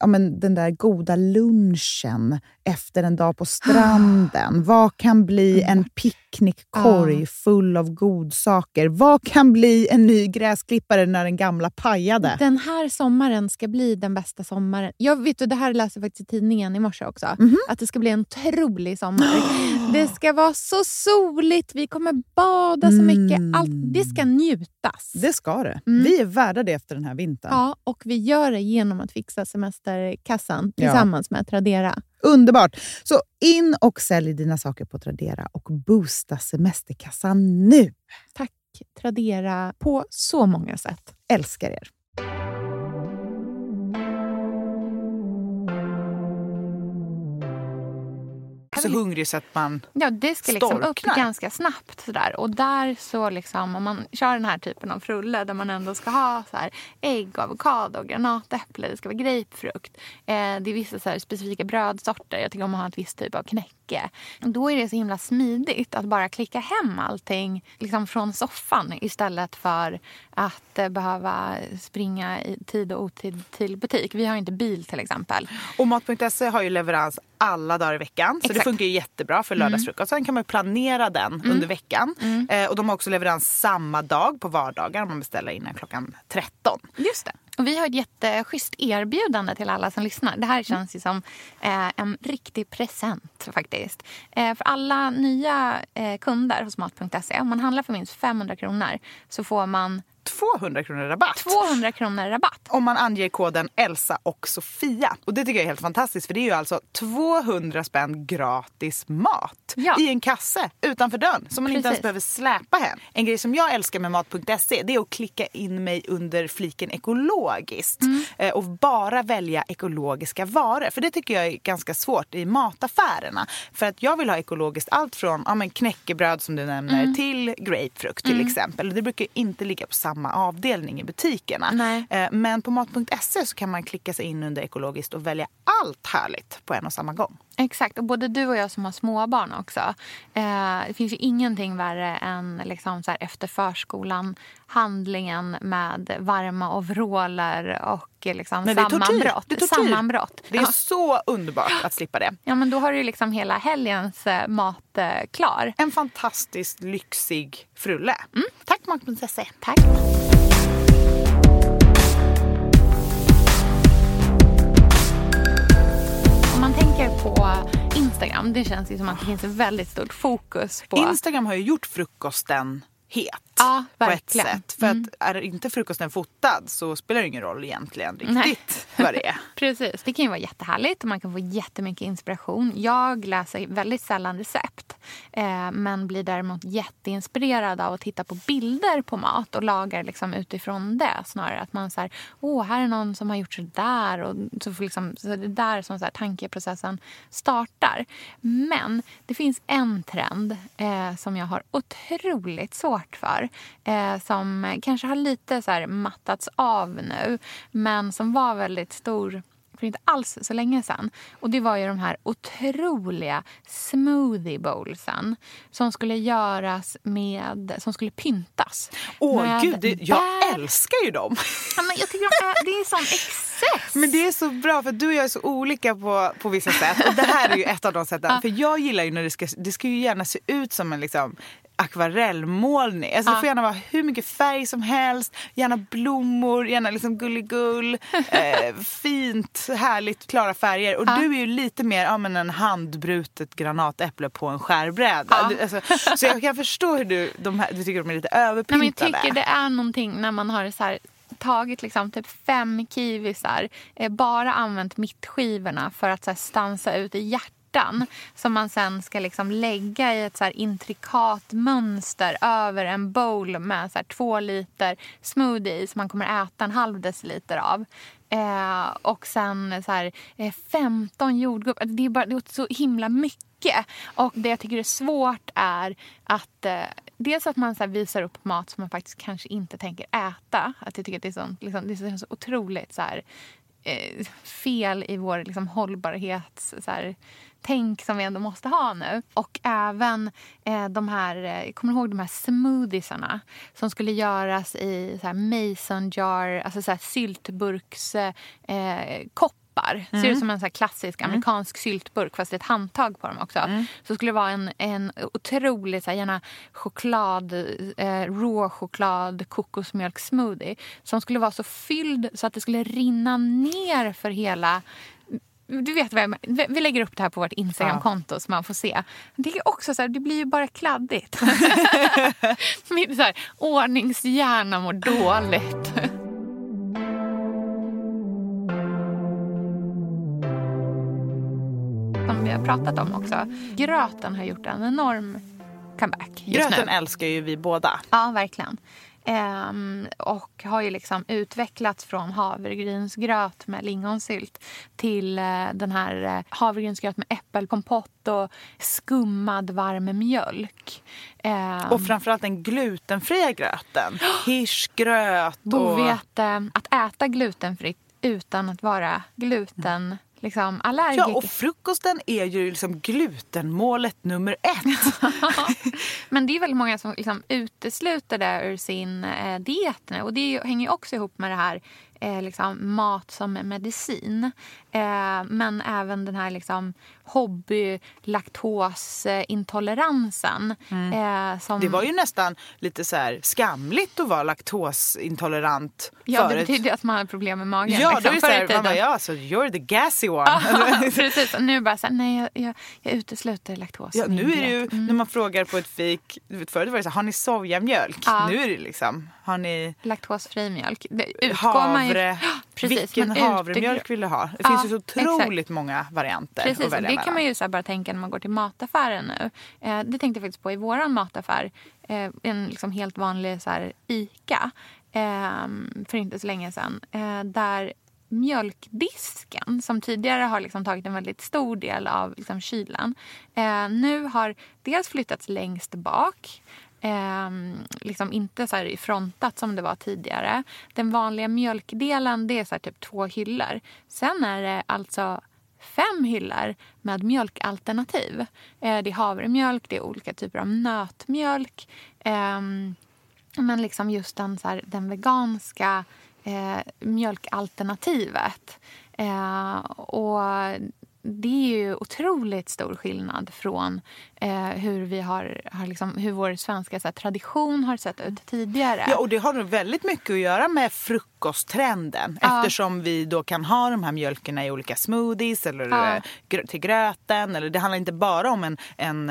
ja, men den där goda lunchen efter en dag på stranden? Vad kan bli en picknickkorg full av godsaker? Vad kan bli en ny gräsklippare när den gamla pajade? Den här sommaren ska bli den bästa sommaren. Jag vet, det här läser jag faktiskt i tidningen i morse också. Mm-hmm. Att det ska bli en otrolig sommar. Det ska vara så soligt. Vi kommer bada så mycket. Mm. Allt, det ska njutas. Det ska det. Mm. Vi är värda det efter den här vintern. Ja, och vi gör det genom att fixa semester kilometerkassan tillsammans ja. med Tradera. Underbart! Så in och sälj dina saker på Tradera och boosta semesterkassan nu! Tack Tradera på så många sätt. Älskar er! Så hungrig så att man ja, det ska liksom storknar. Upp ganska snabbt sådär. Och där så liksom, om man kör den här typen av frulle där man ändå ska ha så här ägg, avokado, granatäpple, det ska vara grapefrukt. Eh, det är vissa så här specifika brödsorter. Jag tycker om att ha ett visst typ av knäcke. Då är det så himla smidigt att bara klicka hem allting liksom från soffan istället för att eh, behöva springa i tid och otid till butik. Vi har ju inte bil till exempel. Och mat punkt se har ju leverans alla dagar i veckan. Så exakt. Det funkar ju jättebra för lördagsfrukost. Sen kan man planera den mm. under veckan. Mm. Eh, och de har också leverans samma dag på vardagar om man beställer innan klockan tretton. Just det. Och vi har ett jätteschysst erbjudande till alla som lyssnar. Det här känns ju som eh, en riktig present faktiskt. Eh, för alla nya eh, kunder hos mat punkt se. Om man handlar för minst femhundra kronor så får man tvåhundra kronor rabatt. tvåhundra kronor rabatt. Om man anger koden Elsa och Sofia. Och det tycker jag är helt fantastiskt. För det är ju alltså tvåhundra spänn gratis mat. Ja. I en kasse utanför dörren. Som man precis. Inte ens behöver släpa hem. En grej som jag älskar med mat punkt se. Det är att klicka in mig under fliken ekologiskt. Mm. Och bara välja ekologiska varor. För det tycker jag är ganska svårt i mataffärerna. För att jag vill ha ekologiskt allt från ja, men knäckebröd som du nämner. Mm. Till grapefrukt till mm. exempel. Och det brukar ju inte ligga på samma avdelning i butikerna. Nej. Men på mat punkt se så kan man klicka sig in under ekologiskt och välja allt härligt på en och samma gång. Exakt, och både du och jag som har småbarn också. Eh, det finns ju ingenting värre än liksom så här efter förskolan handlingen med varma overoller och liksom Nej, det är sammanbrott. Det är, sammanbrott. Det är ja. så underbart att slippa det. Ja, men då har du liksom hela helgens mat eh, klar. En fantastiskt lyxig frulle. Mm. Tack mat punkt se. Tack. På Instagram, det känns ju som att det finns ett väldigt stort fokus på... Instagram har ju gjort frukosten het ja, på ett sätt. För mm. att är inte frukosten fotad så spelar det ingen roll egentligen riktigt nej. Vad det är. Precis, det kan ju vara jättehärligt och man kan få jättemycket inspiration. Jag läser väldigt sällan recept eh, men blir däremot jätteinspirerad av att titta på bilder på mat och lagar liksom utifrån det snarare. Att man såhär, åh här är någon som har gjort så där och så får liksom, så det där som så här, tankeprocessen startar. Men det finns en trend eh, som jag har otroligt svårt för, eh, som kanske har lite så här mattats av nu men som var väldigt stor för inte alls så länge sedan. Och det var ju de här otroliga smoothie bowlsen som skulle göras med, som skulle pyntas. Åh gud, det, jag bär. älskar ju dem. Ja, men jag tycker de är, det är sån excess. Men det är så bra för du och jag är så olika på, på vissa sätt. Och det här är ju ett av de sätten. Ja. För jag gillar ju när det ska, det ska ju gärna se ut som en liksom akvarellmålning. Alltså, ja. Det får gärna vara hur mycket färg som helst. Gärna blommor, gärna liksom gulligull. eh, fint, härligt, klara färger. Och ja. du är ju lite mer ja, men en handbrutet granatäpple på en skärbräda. Ja. Alltså, så jag kan förstå hur du, de här, du tycker de är lite överpintade. Nej, men jag tycker det är någonting när man har så här... tagit liksom typ fem kiwisar, eh, bara använt mittskivorna för att så här stansa ut i hjärtat. Som man sen ska liksom lägga i ett så här intrikat mönster över en bowl med så här två liter smoothie som man kommer äta en halv deciliter av. Eh, och sen så här eh, femton jordgubbar. Det är bara det är så himla mycket. Och det jag tycker är svårt är att eh, dels att man så här visar upp mat som man faktiskt kanske inte tänker äta. Att jag tycker att det är så, liksom, det är så otroligt så här eh, fel i vår liksom, hållbarhets... Så här, tänk som vi ändå måste ha nu. Och även eh, de här, jag kommer ihåg de här smoothiesarna som skulle göras i så här mason jar, alltså så här syltburks eh, kopp. Mm. Ser ut som en så här klassisk amerikansk mm. syltburk fast det är ett handtag på dem också. Mm. Så skulle det vara en, en otrolig så här, gärna choklad, eh, rå choklad, kokosmjölk smoothie som skulle vara så fylld så att det skulle rinna ner för hela... Du vet vad jag menar. Vi lägger upp det här på vårt Instagram-konto ja. Så man får se. Det är också så här, det blir ju bara kladdigt. Min så här, ordningshjärna mår dåligt. vi har pratat om också. Gröten har gjort en enorm comeback just Gröten nu. Älskar ju vi båda. Ja, verkligen. Ehm, och har ju liksom utvecklats från havregrynsgröt med lingonsylt till eh, den här eh, havregrynsgröt med äppelkompott och skummad varm mjölk. Ehm, och framförallt den glutenfria gröten. Hirschgröt. Och... Du vet, eh, att äta glutenfritt utan att vara gluten... Liksom allergiker. Ja, och frukosten är ju liksom glutenmålet nummer ett. Men det är väldigt många som liksom utesluter det ur sin eh, diet nu. Och det hänger ju också ihop med det här eh, liksom, mat som medicin. Eh, men även den här liksom, hobby-laktosintoleransen. Mm. Eh, som... Det var ju nästan lite så här skamligt att vara laktosintolerant. Ja, förut. Det betyder att man har problem med magen. Ja, liksom, det är så här, bara, ja, så you're the gassy one. Ja, precis, och nu bara så här, nej, jag, jag, jag utesluter laktos. Ja, nu är det ju, mm. när man frågar på ett fik, förut var det så här, har ni sojamjölk? Ja. Nu är det liksom, har ni... Laktosfri mjölk. Det havre, ju... precis, vilken havremjölk ute... vill du ha? Det ja, finns ju så otroligt exakt. många varianter. Precis, att välja det mellan. Kan man ju så här bara tänka när man går till mataffären nu. Eh, det tänkte jag faktiskt på i våran mataffär. Eh, en liksom helt vanlig så här Ica eh, för inte så länge sedan. Eh, där... mjölkdisken som tidigare har liksom tagit en väldigt stor del av liksom kylen eh, nu har dels flyttats längst bak eh, liksom inte så här frontat som det var tidigare. Den vanliga mjölkdelen, det är så här typ två hyllor. Sen är det alltså fem hyllor med mjölkalternativ. Eh, det är havremjölk, det är olika typer av nötmjölk eh, men liksom just den, så här, den veganska Eh, mjölkalternativet eh, och det är ju otroligt stor skillnad från eh, hur vi har, har liksom, hur vår svenska så här, tradition har sett ut tidigare. Ja, och det har nog väldigt mycket att göra med frukosttrenden ja. Eftersom vi då kan ha de här mjölkerna i olika smoothies eller ja. gr- till gröten eller det handlar inte bara om en, en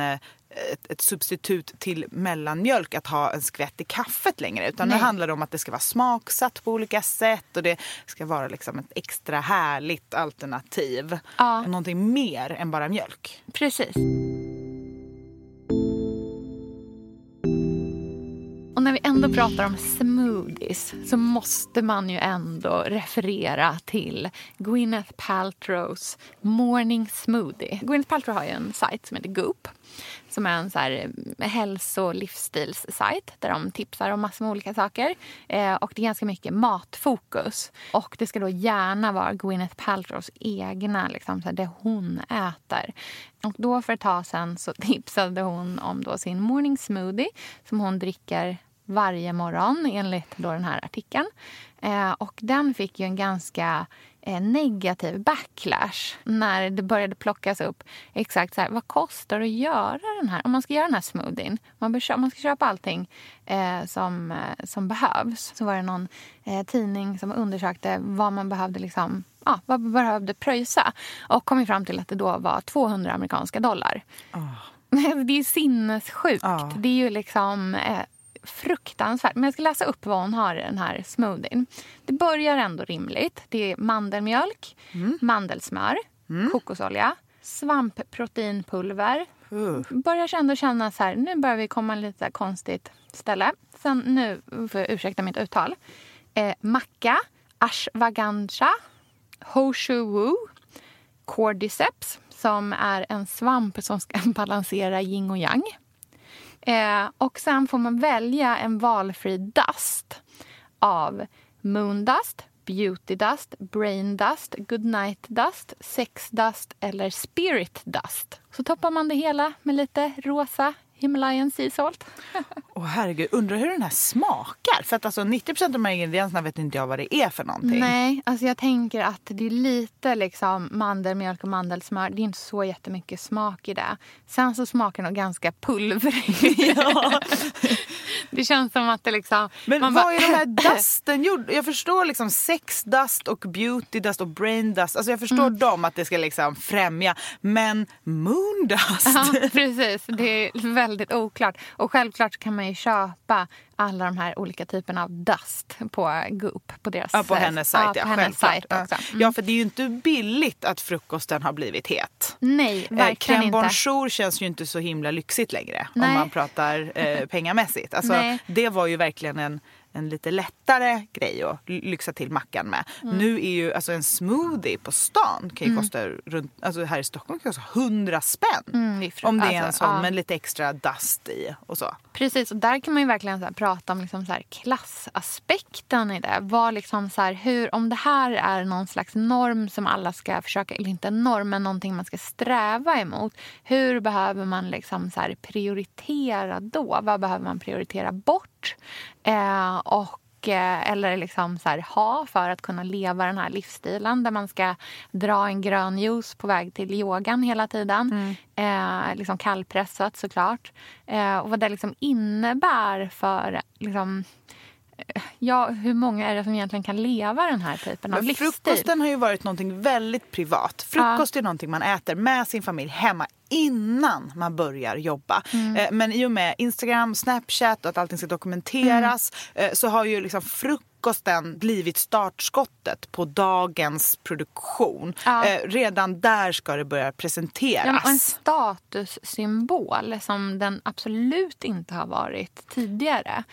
Ett, ett substitut till mellanmjölk att ha en skvätt i kaffet längre utan Nej. det handlar om att det ska vara smaksatt på olika sätt och det ska vara liksom ett extra härligt alternativ ja. Någonting mer än bara mjölk. Precis. Och när vi ändå pratar om smoothies så måste man ju ändå referera till Gwyneth Paltrows morning smoothie. Gwyneth Paltrow har ju en sajt som heter Goop som är en så här hälso- och livsstilssajt där de tipsar om massor med olika saker. Eh, och det är ganska mycket matfokus. Och det ska då gärna vara Gwyneth Paltrows egna, liksom, så här, det hon äter. Och då för ett tag sedan så tipsade hon om då sin morning smoothie som hon dricker varje morgon enligt då den här artikeln. Eh, och den fick ju en ganska... negativ backlash när det började plockas upp exakt så här, vad kostar det att göra den här, om man ska göra den här smoothien man, bör, man ska köpa allting eh, som, eh, som behövs så var det någon eh, tidning som undersökte vad man behövde liksom ja, vad man behövde pröjsa och kom fram till att det då var tvåhundra amerikanska dollar oh. Det är sinnessjukt oh. Det är ju liksom eh, fruktansvärt. Men jag ska läsa upp vad hon har i den här smoothien. Det börjar ändå rimligt. Det är mandelmjölk, mm. mandelsmör, mm. kokosolja, svampproteinpulver. Uh. Börjar ändå känna så här, nu börjar vi komma lite konstigt ställe. Sen nu, för ursäkta mitt uttal, eh, macka, ashwagandha, hoshu, cordyceps, som är en svamp som ska balansera yin och yang. Eh, och sen får man välja en valfri dust av moon dust, beauty dust, brain dust, good night dust, sex dust eller spirit dust. Så toppar man det hela med lite rosa Himalayan sea salt. Åh oh, herregud, undrar hur den här smakar. För att alltså nittio procent av de här ingredienserna vet inte jag vad det är för någonting. Nej, alltså jag tänker att det är lite liksom mandelmjölk och mandelsmör. Det är inte så jättemycket smak i det. Sen så smakar det nog ganska pulverigt. Ja. Det känns som att det liksom... Men man vad bara... är den här dusten gjord? Jag förstår liksom sex dust och beauty dust och brain dust. Alltså jag förstår mm. dem att det ska liksom främja. Men moon dust? Ja, precis. Det är väldigt väldigt oklart. Och självklart kan man ju köpa alla de här olika typerna av dust på Goop, på deras ja, på hennes sajt, ja, på hennes sajt också. Mm. Ja, för det är ju inte billigt att frukosten har blivit het. Nej, verkligen eh, inte. Bonjour känns ju inte så himla lyxigt längre. Nej. Om man pratar eh, pengamässigt. Alltså, det var ju verkligen en en lite lättare grej att lyxa till mackan med. Mm. Nu är ju alltså en smoothie på stan kan ju kosta mm. runt, alltså här i Stockholm kan det kosta hundra spänn. Mm. Om det är alltså, en sån ja. med lite extra dust i och så. Precis, och där kan man ju verkligen så här prata om liksom så här klassaspekten i det. Vad liksom så här, hur, om det här är någon slags norm som alla ska försöka, eller inte en norm, men någonting man ska sträva emot. Hur behöver man liksom så här prioritera då? Vad behöver man prioritera bort? Eh, och, eh, eller liksom så här, ha för att kunna leva den här livsstilen där man ska dra en grön juice på väg till yogan hela tiden. Mm. Eh, liksom kallpressat såklart. Eh, och vad det liksom innebär för liksom, ja, hur många är det som egentligen kan leva den här typen av livsstil? Frukosten har ju varit någonting väldigt privat. Frukost ja. är någonting man äter med sin familj hemma innan man börjar jobba. Mm. Men i och med Instagram, Snapchat och att allting ska dokumenteras mm. så har ju liksom frukosten blivit startskottet på dagens produktion. Ja. Redan där ska det börja presenteras. Ja, och en statussymbol som den absolut inte har varit tidigare.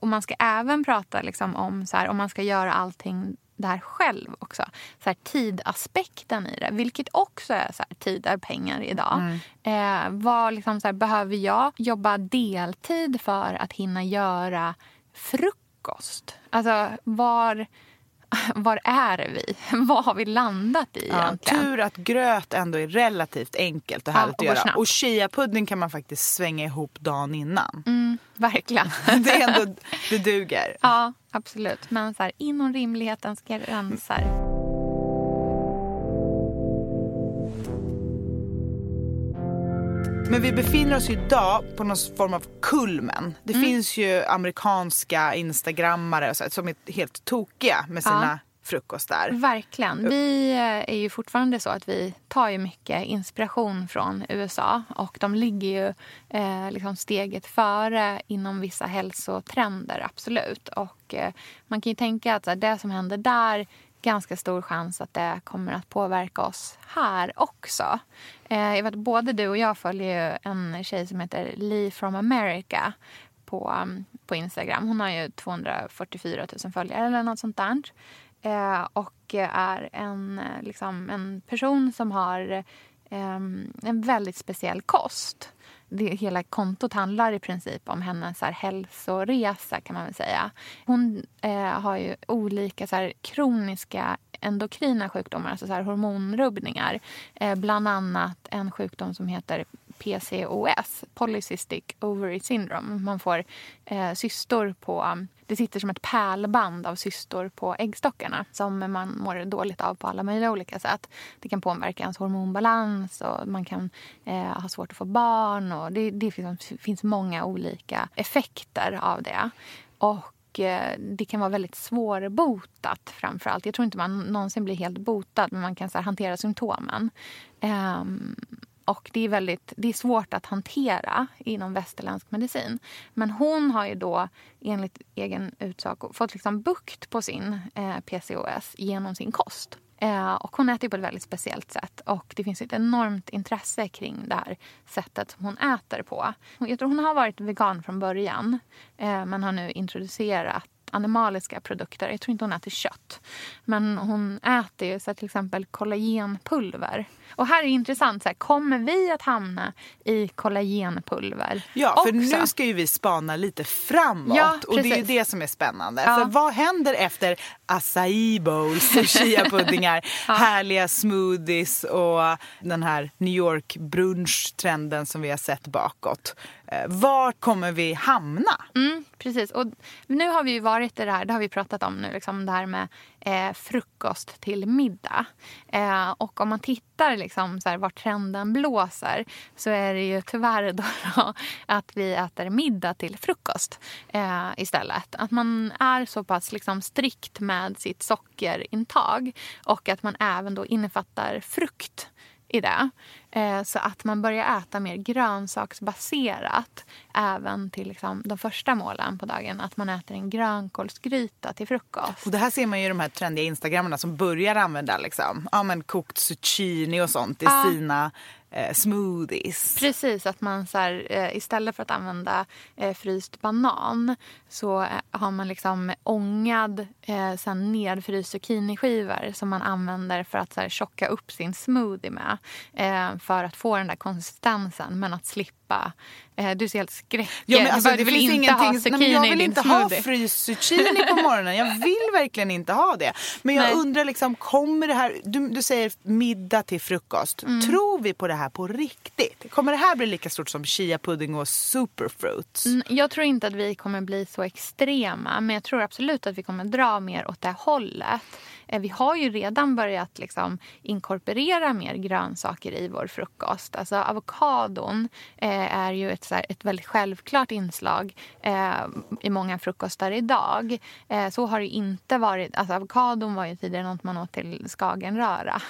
Och man ska även prata liksom om så här, om man ska göra allting det här själv också. Så här, tidaspekten i det. Vilket också är så här, tid är pengar idag. Mm. Eh, vad liksom så här, behöver jag jobba deltid för att hinna göra frukost? Alltså var... Var är vi? Vad har vi landat i ja, egentligen? Tur att gröt ändå är relativt enkelt och härligt ja, och att göra. Och chia-pudding kan man faktiskt svänga ihop dagen innan. Mm, verkligen. Det är ändå, det duger. Ja, absolut. Men så här, inom rimligheten ska jag rensa. Men vi befinner oss idag på någon form av kulmen. Det mm. finns ju amerikanska instagrammare och så, som är helt tokiga med sina ja. frukostar. Verkligen. Vi är ju fortfarande så att vi tar ju mycket inspiration från U S A. Och de ligger ju eh, liksom steget före inom vissa hälsotrender, absolut. Och eh, man kan ju tänka att så här, det som händer där, ganska stor chans att det kommer att påverka oss här också. Eh, jag vet, både du och jag följer ju en tjej som heter Lee from America på, på Instagram. Hon har ju tvåhundrafyrtiofyra tusen följare eller något sånt där. Eh, och är en, liksom, en person som har eh, en väldigt speciell kost. Det, hela kontot handlar i princip om hennes så här, hälsoresa kan man väl säga. Hon eh, har ju olika så här, kroniska endokrina sjukdomar, alltså så här, hormonrubbningar. Eh, bland annat en sjukdom som heter P C O S, Polycystic Ovary Syndrome. Man får eh, cystor på... Det sitter som ett pärlband av cystor på äggstockarna som man mår dåligt av på alla möjliga olika sätt. Det kan påverka ens hormonbalans och man kan eh, ha svårt att få barn. Och det det finns, finns många olika effekter av det. Och eh, det kan vara väldigt svårbotat framförallt. Jag tror inte man någonsin blir helt botad, men man kan så här, hantera symptomen. Ehm... Och det är, väldigt, det är svårt att hantera inom västerländsk medicin. Men hon har ju då enligt egen utsago fått liksom bukt på sin eh, P C O S genom sin kost. Eh, och hon äter ju på ett väldigt speciellt sätt. Och det finns ett enormt intresse kring det här sättet som hon äter på. Jag tror hon har varit vegan från början eh, men har nu introducerat animaliska produkter. Jag tror inte hon äter kött. Men hon äter ju så här, till exempel kollagenpulver. Och här är det intressant. Så här, kommer vi att hamna i kollagenpulver Ja, också? För nu ska ju vi spana lite framåt. Ja, och det är ju det som är spännande. Ja. Så vad händer efter acai bowls, chia-puddingar, ja. härliga smoothies och den här New York brunch-trenden som vi har sett bakåt? Var kommer vi hamna? Mm, precis. Och nu har vi ju varit i det här, det har vi pratat om nu, liksom det här med eh, frukost till middag. Eh, och om man tittar liksom så här, vart trenden blåser, så är det ju tyvärr då, då att vi äter middag till frukost eh, istället. Att man är så pass liksom, strikt med sitt sockerintag och att man även då innefattar frukt i det. Eh, så att man börjar äta mer grönsaksbaserat även till liksom, de första målen på dagen. Att man äter en grönkålsgryta till frukost. Och det här ser man ju i de här trendiga Instagrammarna som börjar använda liksom, ja, men kokt zucchini och sånt i ah. sina eh, smoothies. Precis, att man så här, eh, istället för att använda eh, fryst banan så eh, har man liksom ångad eh, sen nedfryst zucchiniskivor som man använder för att så här, tjocka upp sin smoothie med. Eh, för att få den där konsistensen men att slippa. Du ser helt skräck. Ja, men alltså, du det vill finns inte ha zucchini. Nej, jag vill inte ha fryst zucchini på morgonen. Jag vill verkligen inte ha det. Men jag Nej. undrar liksom, kommer det här du, du säger middag till frukost. Mm. Tror vi på det här på riktigt? Kommer det här bli lika stort som chia pudding och superfruits? Mm, jag tror inte att vi kommer bli så extrema, men jag tror absolut att vi kommer dra mer åt det hållet. Vi har ju redan börjat liksom inkorporera mer grönsaker i vår frukost. Alltså avokadon eh, är ju ett, så här, ett väldigt självklart inslag eh, i många frukostar idag. Eh, så har det inte varit. Alltså avokadon var ju tidigare något man åt till skagenröra.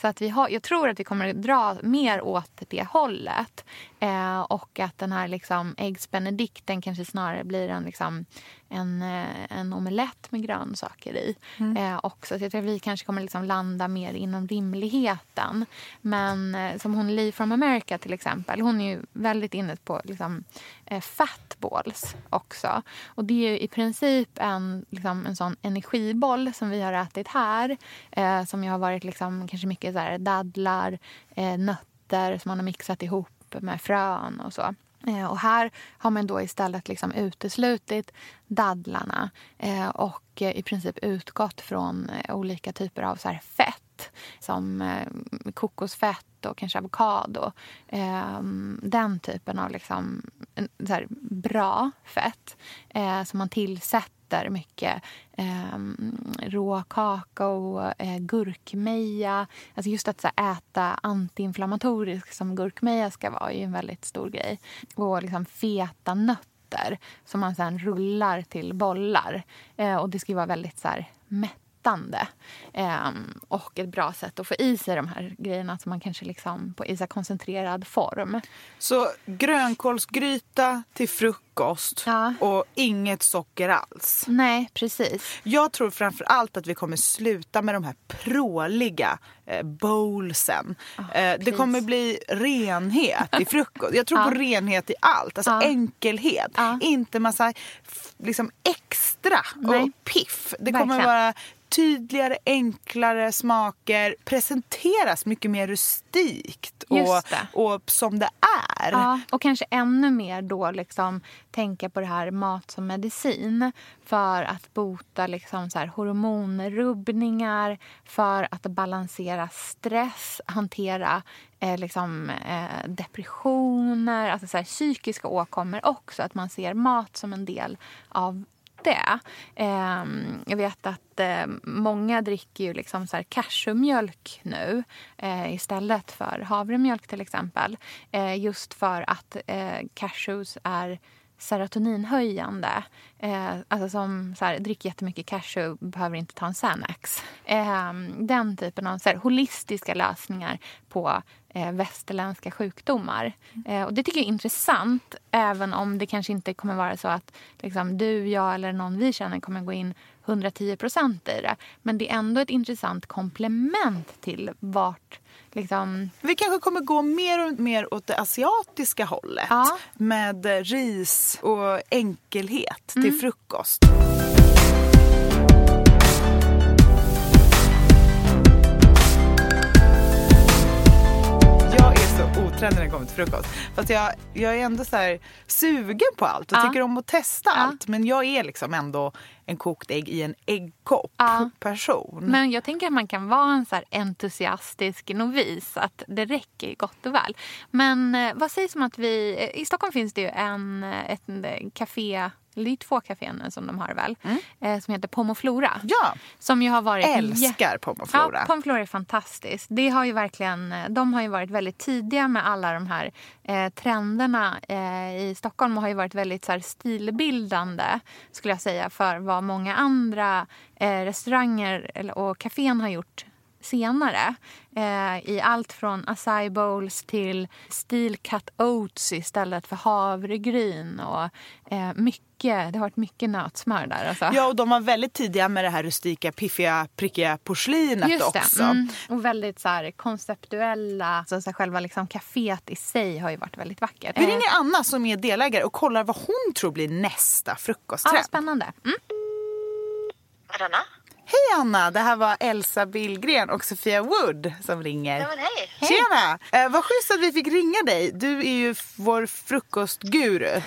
Så att vi har, jag tror att vi kommer dra mer åt det hållet. Eh, och att den här liksom eggs benedicten kanske snarare blir en, liksom, en, en omelett med grönsaker i. Mm. Eh, också. Så jag tror att vi kanske kommer liksom landa mer inom rimligheten. Men eh, som hon Lee from America till exempel. Hon är ju väldigt inne på liksom, eh, fatballs också. Och det är ju i princip en, liksom, en sån energiboll som vi har ätit här. Eh, som ju har varit liksom, kanske mycket så här, dadlar, eh, nötter som man har mixat ihop med frön och så. Eh, och här har man då istället liksom uteslutit dadlarna eh, och eh, i princip utgått från eh, olika typer av så här fett som eh, kokosfett och kanske avokado. Eh, den typen av liksom, så här bra fett eh, som man tillsätter mycket eh, rå kakao, eh, gurkmeja. Alltså just att så här, äta antiinflammatorisk som gurkmeja ska vara är ju en väldigt stor grej. Och liksom feta nötter som man sen rullar till bollar. Eh, och det ska ju vara väldigt så här mättande. Eh, och ett bra sätt att få i sig de här grejerna som man kanske liksom på i så koncentrerad form. Så grönkålsgryta till frukost ja. och inget socker alls. Nej, precis. Jag tror framförallt att vi kommer sluta med de här pråliga eh, bowlsen. Oh, eh, det kommer bli renhet i frukost. Jag tror ja. på renhet i allt. Alltså ja. enkelhet. Ja. Inte massa liksom extra Nej. och piff. Det kommer Verkligen. vara tydligare, enklare smaker, presenteras mycket mer rustikt och, och som det är. Ja, och kanske ännu mer då liksom tänka på det här mat som medicin för att bota liksom så här hormonrubbningar, för att balansera stress, hantera eh, liksom, eh, depressioner, alltså så här psykiska åkommor också, att man ser mat som en del av det. Eh, jag vet att eh, många dricker ju liksom så här cashewmjölk nu eh, istället för havremjölk till exempel. Eh, just för att eh, cashews är serotoninhöjande. Eh, alltså som så här, dricker jättemycket cashew behöver inte ta en Xanax. Eh, den typen av så här, holistiska lösningar på eh, västerländska sjukdomar. Eh, och det tycker jag är intressant, även om det kanske inte kommer vara så att liksom, du, jag eller någon vi känner kommer gå in hundra tio procent i det. Men det är ändå ett intressant komplement till vart liksom... Vi kanske kommer gå mer och mer åt det asiatiska hållet. Ja. Med ris och enkelhet till mm. frukost. När det kommer till frukost. Fast jag, jag är ändå så här sugen på allt och ja. tycker om att testa ja. allt. Men jag är liksom ändå en kokt ägg i en äggkopp ja. person. Men jag tänker att man kan vara en så här entusiastisk novis. Att det räcker gott och väl. Men vad sägs om att vi... I Stockholm finns det ju en, ett café... Det är två kaféer som de har väl. Mm. Eh, som heter Pomoflora. Ja. Som ju har varit... Älskar Pomoflora. Ja, Pomoflora är fantastiskt. Det har ju verkligen... De har ju varit väldigt tidiga med alla de här eh, trenderna eh, i Stockholm. Och har ju varit väldigt så här, stilbildande, skulle jag säga. För vad många andra eh, restauranger eller, och kafén har gjort senare. Eh, I allt från acai bowls till steel cut oats istället för havregryn och eh, mycket, det har varit mycket nötsmör där. Alltså. Ja, och de var väldigt tidiga med det här rustika, piffiga, prickiga porslinet. Just det. Också. Mm. Och väldigt så här konceptuella, så, så här, själva liksom kaféet i sig har ju varit väldigt vackert. Vi ringer Anna som är delägare och kollar vad hon tror blir nästa frukostträff. Ja, spännande. Mm. Anna? Hej Anna, det här var Elsa Billgren och Sofia Wood som ringer. Ja, men hej. Tjena, eh, vad schysst att vi fick ringa dig. Du är ju vår frukostguru.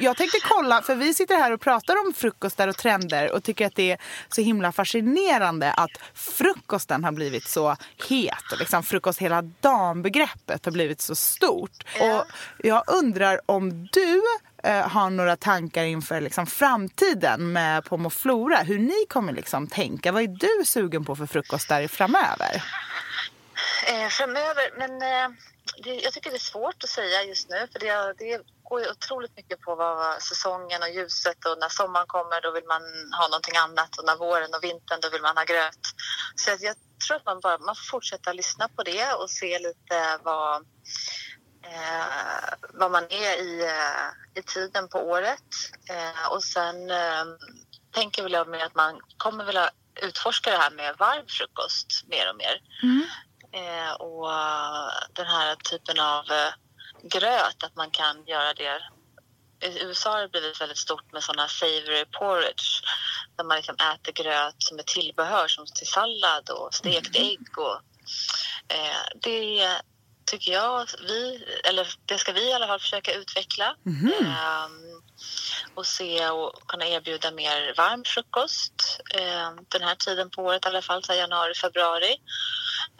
Jag tänkte kolla, för vi sitter här och pratar om frukostar och trender och tycker att det är så himla fascinerande att frukosten har blivit så het och liksom frukost hela dagen-begreppet har blivit så stort. Ja. Och jag undrar om du har några tankar inför liksom framtiden med Pomoflora, hur ni kommer liksom tänka. Vad är du sugen på för frukost där framöver? Eh, framöver, men eh, det, jag tycker det är svårt att säga just nu, för det, det går ju otroligt mycket på vad säsongen och ljuset, och när sommaren kommer då vill man ha någonting annat, och när våren och vintern då vill man ha gröt. Så jag, jag tror att man bara man fortsätter lyssna på det och se lite vad Eh, vad man är i, eh, i tiden på året. Eh, och sen eh, tänker väl jag med att man kommer väl att utforska det här med varm frukost mer och mer. Mm. Eh, och den här typen av eh, gröt, att man kan göra det. I U S A har det blivit väldigt stort med sådana savory porridge, där man liksom äter gröt som är tillbehör, som till sallad och stekt mm. ägg. Och, eh, det är tycker jag, vi, eller det ska vi i alla fall försöka utveckla mm. ehm, och se och kunna erbjuda mer varm frukost ehm, den här tiden på året i alla fall, så januari, februari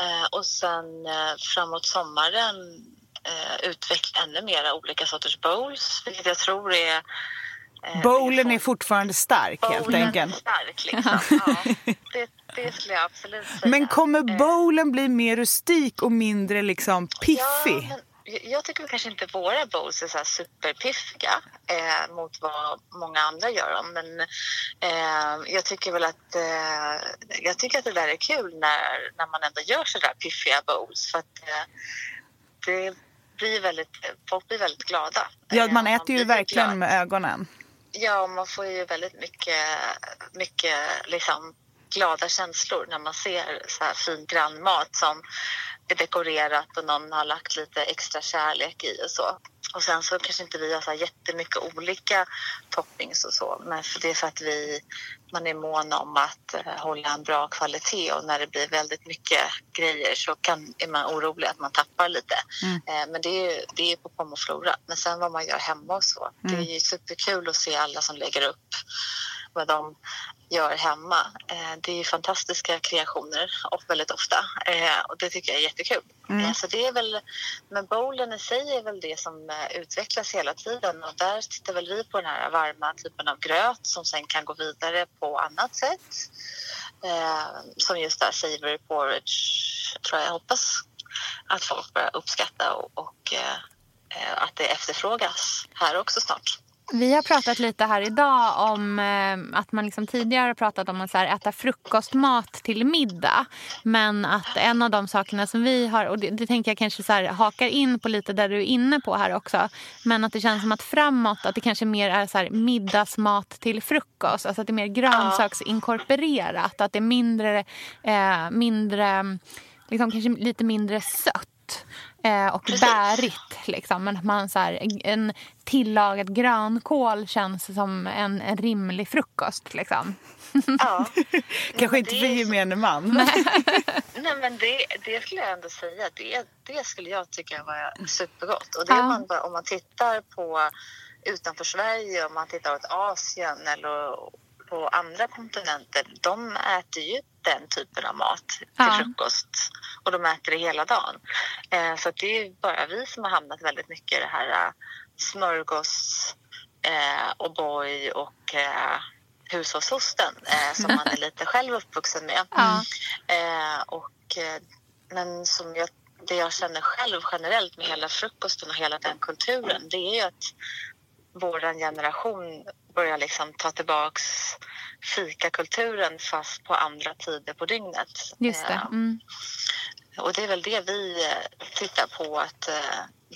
ehm, och sen eh, framåt sommaren eh, utveckla ännu mera olika sorters bowls, vilket jag tror är eh, bowlen är fortfarande stark helt enkelt. Är stark liksom, ja. Det, det skulle jag absolut säga. Men kommer bowlen bli mer rustik och mindre liksom piffig? Ja, men jag tycker kanske inte våra bowls är så här superpiffiga eh, mot vad många andra gör dem. Men eh, jag tycker väl att eh, jag tycker att det där är kul när, när man ändå gör så där piffiga bowls. För att eh, det blir väldigt, folk blir väldigt glada. Ja, man äter man ju verkligen glad med ögonen. Ja, man får ju väldigt mycket, mycket liksom glada känslor när man ser så här fin grannmat som är dekorerat och någon har lagt lite extra kärlek i och så. Och sen så kanske inte vi har så här jättemycket olika toppings och så, men för det är för att vi, man är mån om att hålla en bra kvalitet, och när det blir väldigt mycket grejer så kan, är man orolig att man tappar lite. Mm. Men det är ju det är på Pomoflora. Men sen vad man gör hemma och så. Mm. Det är ju superkul att se alla som lägger upp vad de gör hemma. Det är ju fantastiska kreationer och väldigt ofta, och det tycker jag är jättekul. Mm. Så det är väl, men bowlen i sig är väl det som utvecklas hela tiden, och där tittar väl vi på den här varma typen av gröt som sen kan gå vidare på annat sätt. Som just där savory porridge, tror jag, hoppas att folk börjar uppskatta och, och att det efterfrågas här också snart. Vi har pratat lite här idag om eh, att man liksom tidigare pratat om att så här, äta frukostmat till middag. Men att en av de sakerna som vi har, och det, det tänker jag kanske så här, hakar in på lite där du är inne på här också. Men att det känns som att framåt, att det kanske mer är så här, middagsmat till frukost. Alltså att det är mer grönsaksinkorporerat. Att det är mindre, eh, mindre liksom, kanske lite mindre sött och bärigt liksom, men att man så här, en tillagad grönkål känns som en, en rimlig frukost liksom. Ja. Kanske inte för gemene man. Nej. Nej, men det, det skulle jag ändå säga, det, det skulle jag tycka var supergott, och det ja. man, om man tittar på utanför Sverige, om man tittar åt Asien eller på andra kontinenter, de äter ju den typen av mat till ja. frukost, och de äter det hela dagen. Eh, så det är bara vi som har hamnat väldigt mycket i det här smörgås, eh, O'boy och eh, hushållsosten eh, som man är lite själv uppvuxen med. Ja. Eh, och, eh, men som jag, det jag känner själv generellt med hela frukosten och hela den kulturen, det är ju att vår generation börja liksom ta tillbaks fikakulturen fast på andra tider på dygnet. Just det. Mm. Och det är väl det vi tittar på, att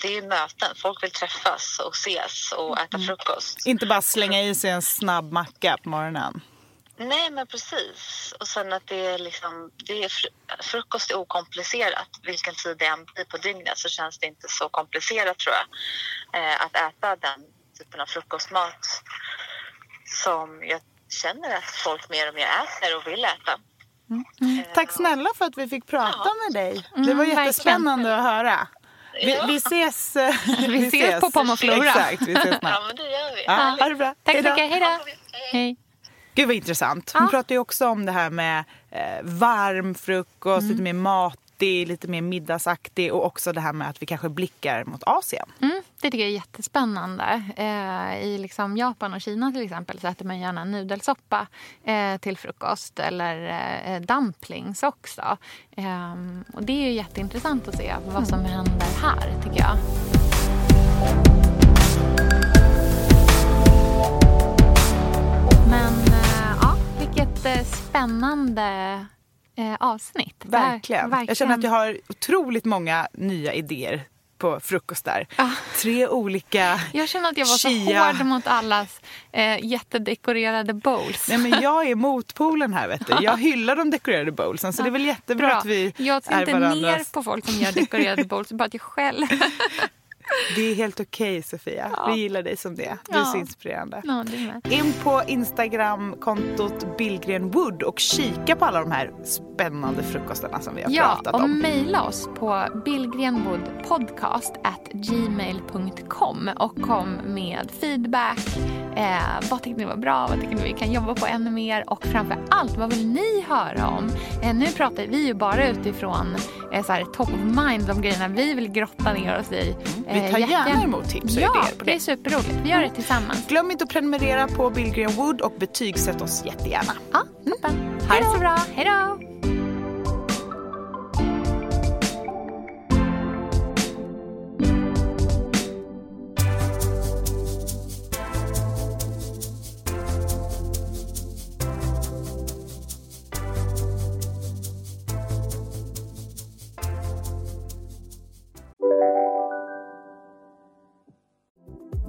det är möten. Folk vill träffas och ses och äta mm. frukost. Inte bara slänga i sig en snabb macka på morgonen. Nej, men precis. Och sen att det är liksom, det är, frukost är okomplicerat. Vilken tid det än blir på dygnet så känns det inte så komplicerat, tror jag. Att äta den typen av frukostmat som jag känner att folk mer och mer äter och vill äta. Mm. Mm. Tack snälla för att vi fick prata ja. med dig. Det var jättespännande mm, att höra. Vi, ja. vi ses. Vi, vi ses på Pomoflora. Exakt, vi ses. Ja, men det gör vi. Ja, ha det bra. Tack så mycket, hej då. Hej. Gud vad intressant. Hon ja. pratar ju också om det här med eh, varm frukost, mm. lite mer matig, lite mer middagsaktig. Och också det här med att vi kanske blickar mot Asien. Mm, det tycker jag är jättespännande. Eh, I liksom Japan och Kina till exempel så äter man gärna nudelsoppa eh, till frukost. Eller eh, dumplings också. Eh, och det är ju jätteintressant att se vad som mm. händer här, tycker jag. Men ett spännande eh, avsnitt. Verkligen. Verkligen. Jag känner att jag har otroligt många nya idéer på frukost där. Ah. Tre olika. Jag känner att jag var chia. Så hård mot allas eh, jättedekorerade bowls. Nej, men jag är motpolen här, vet du. Jag hyllar de dekorerade bowlsen, så ah. det är väl jättebra Bra. att vi jag är varandras. Jag ser inte ner på folk som gör dekorerade bowls, bara att jag själv... Det är helt okej, okay, Sofia. Ja. Vi gillar dig som det. Du är ja. så inspirerande. Ja, det är. In på Instagram-kontot Billgren Wood och kika på alla de här spännande frukosterna som vi har ja, pratat om. Ja, och mejla oss på billgrenwoodpodcast at gmail dot com och kom med feedback. Eh, vad tyckte ni var bra? Vad tycker ni vi kan jobba på ännu mer? Och framför allt, vad vill ni höra om? Eh, nu pratar vi ju bara utifrån eh, så här, top of mind, de grejerna vi vill grotta ner oss i. Eh, Vi tar gärna emot tips och ja, idéer på det. Ja, det är superroligt. Vi gör det tillsammans. Glöm inte att prenumerera på Billgren Wood och betygsätt oss jättegärna. Ja, toppen. Mm. Ha det så bra. Hej då!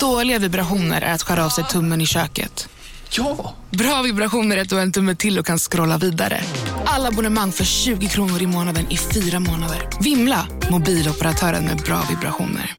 Dåliga vibrationer är att skära av sig tummen i köket. Ja! Bra vibrationer är att du har en tumme till och kan scrolla vidare. Alla abonnemang för tjugo kronor i månaden i fyra månader. Vimla, mobiloperatören med bra vibrationer.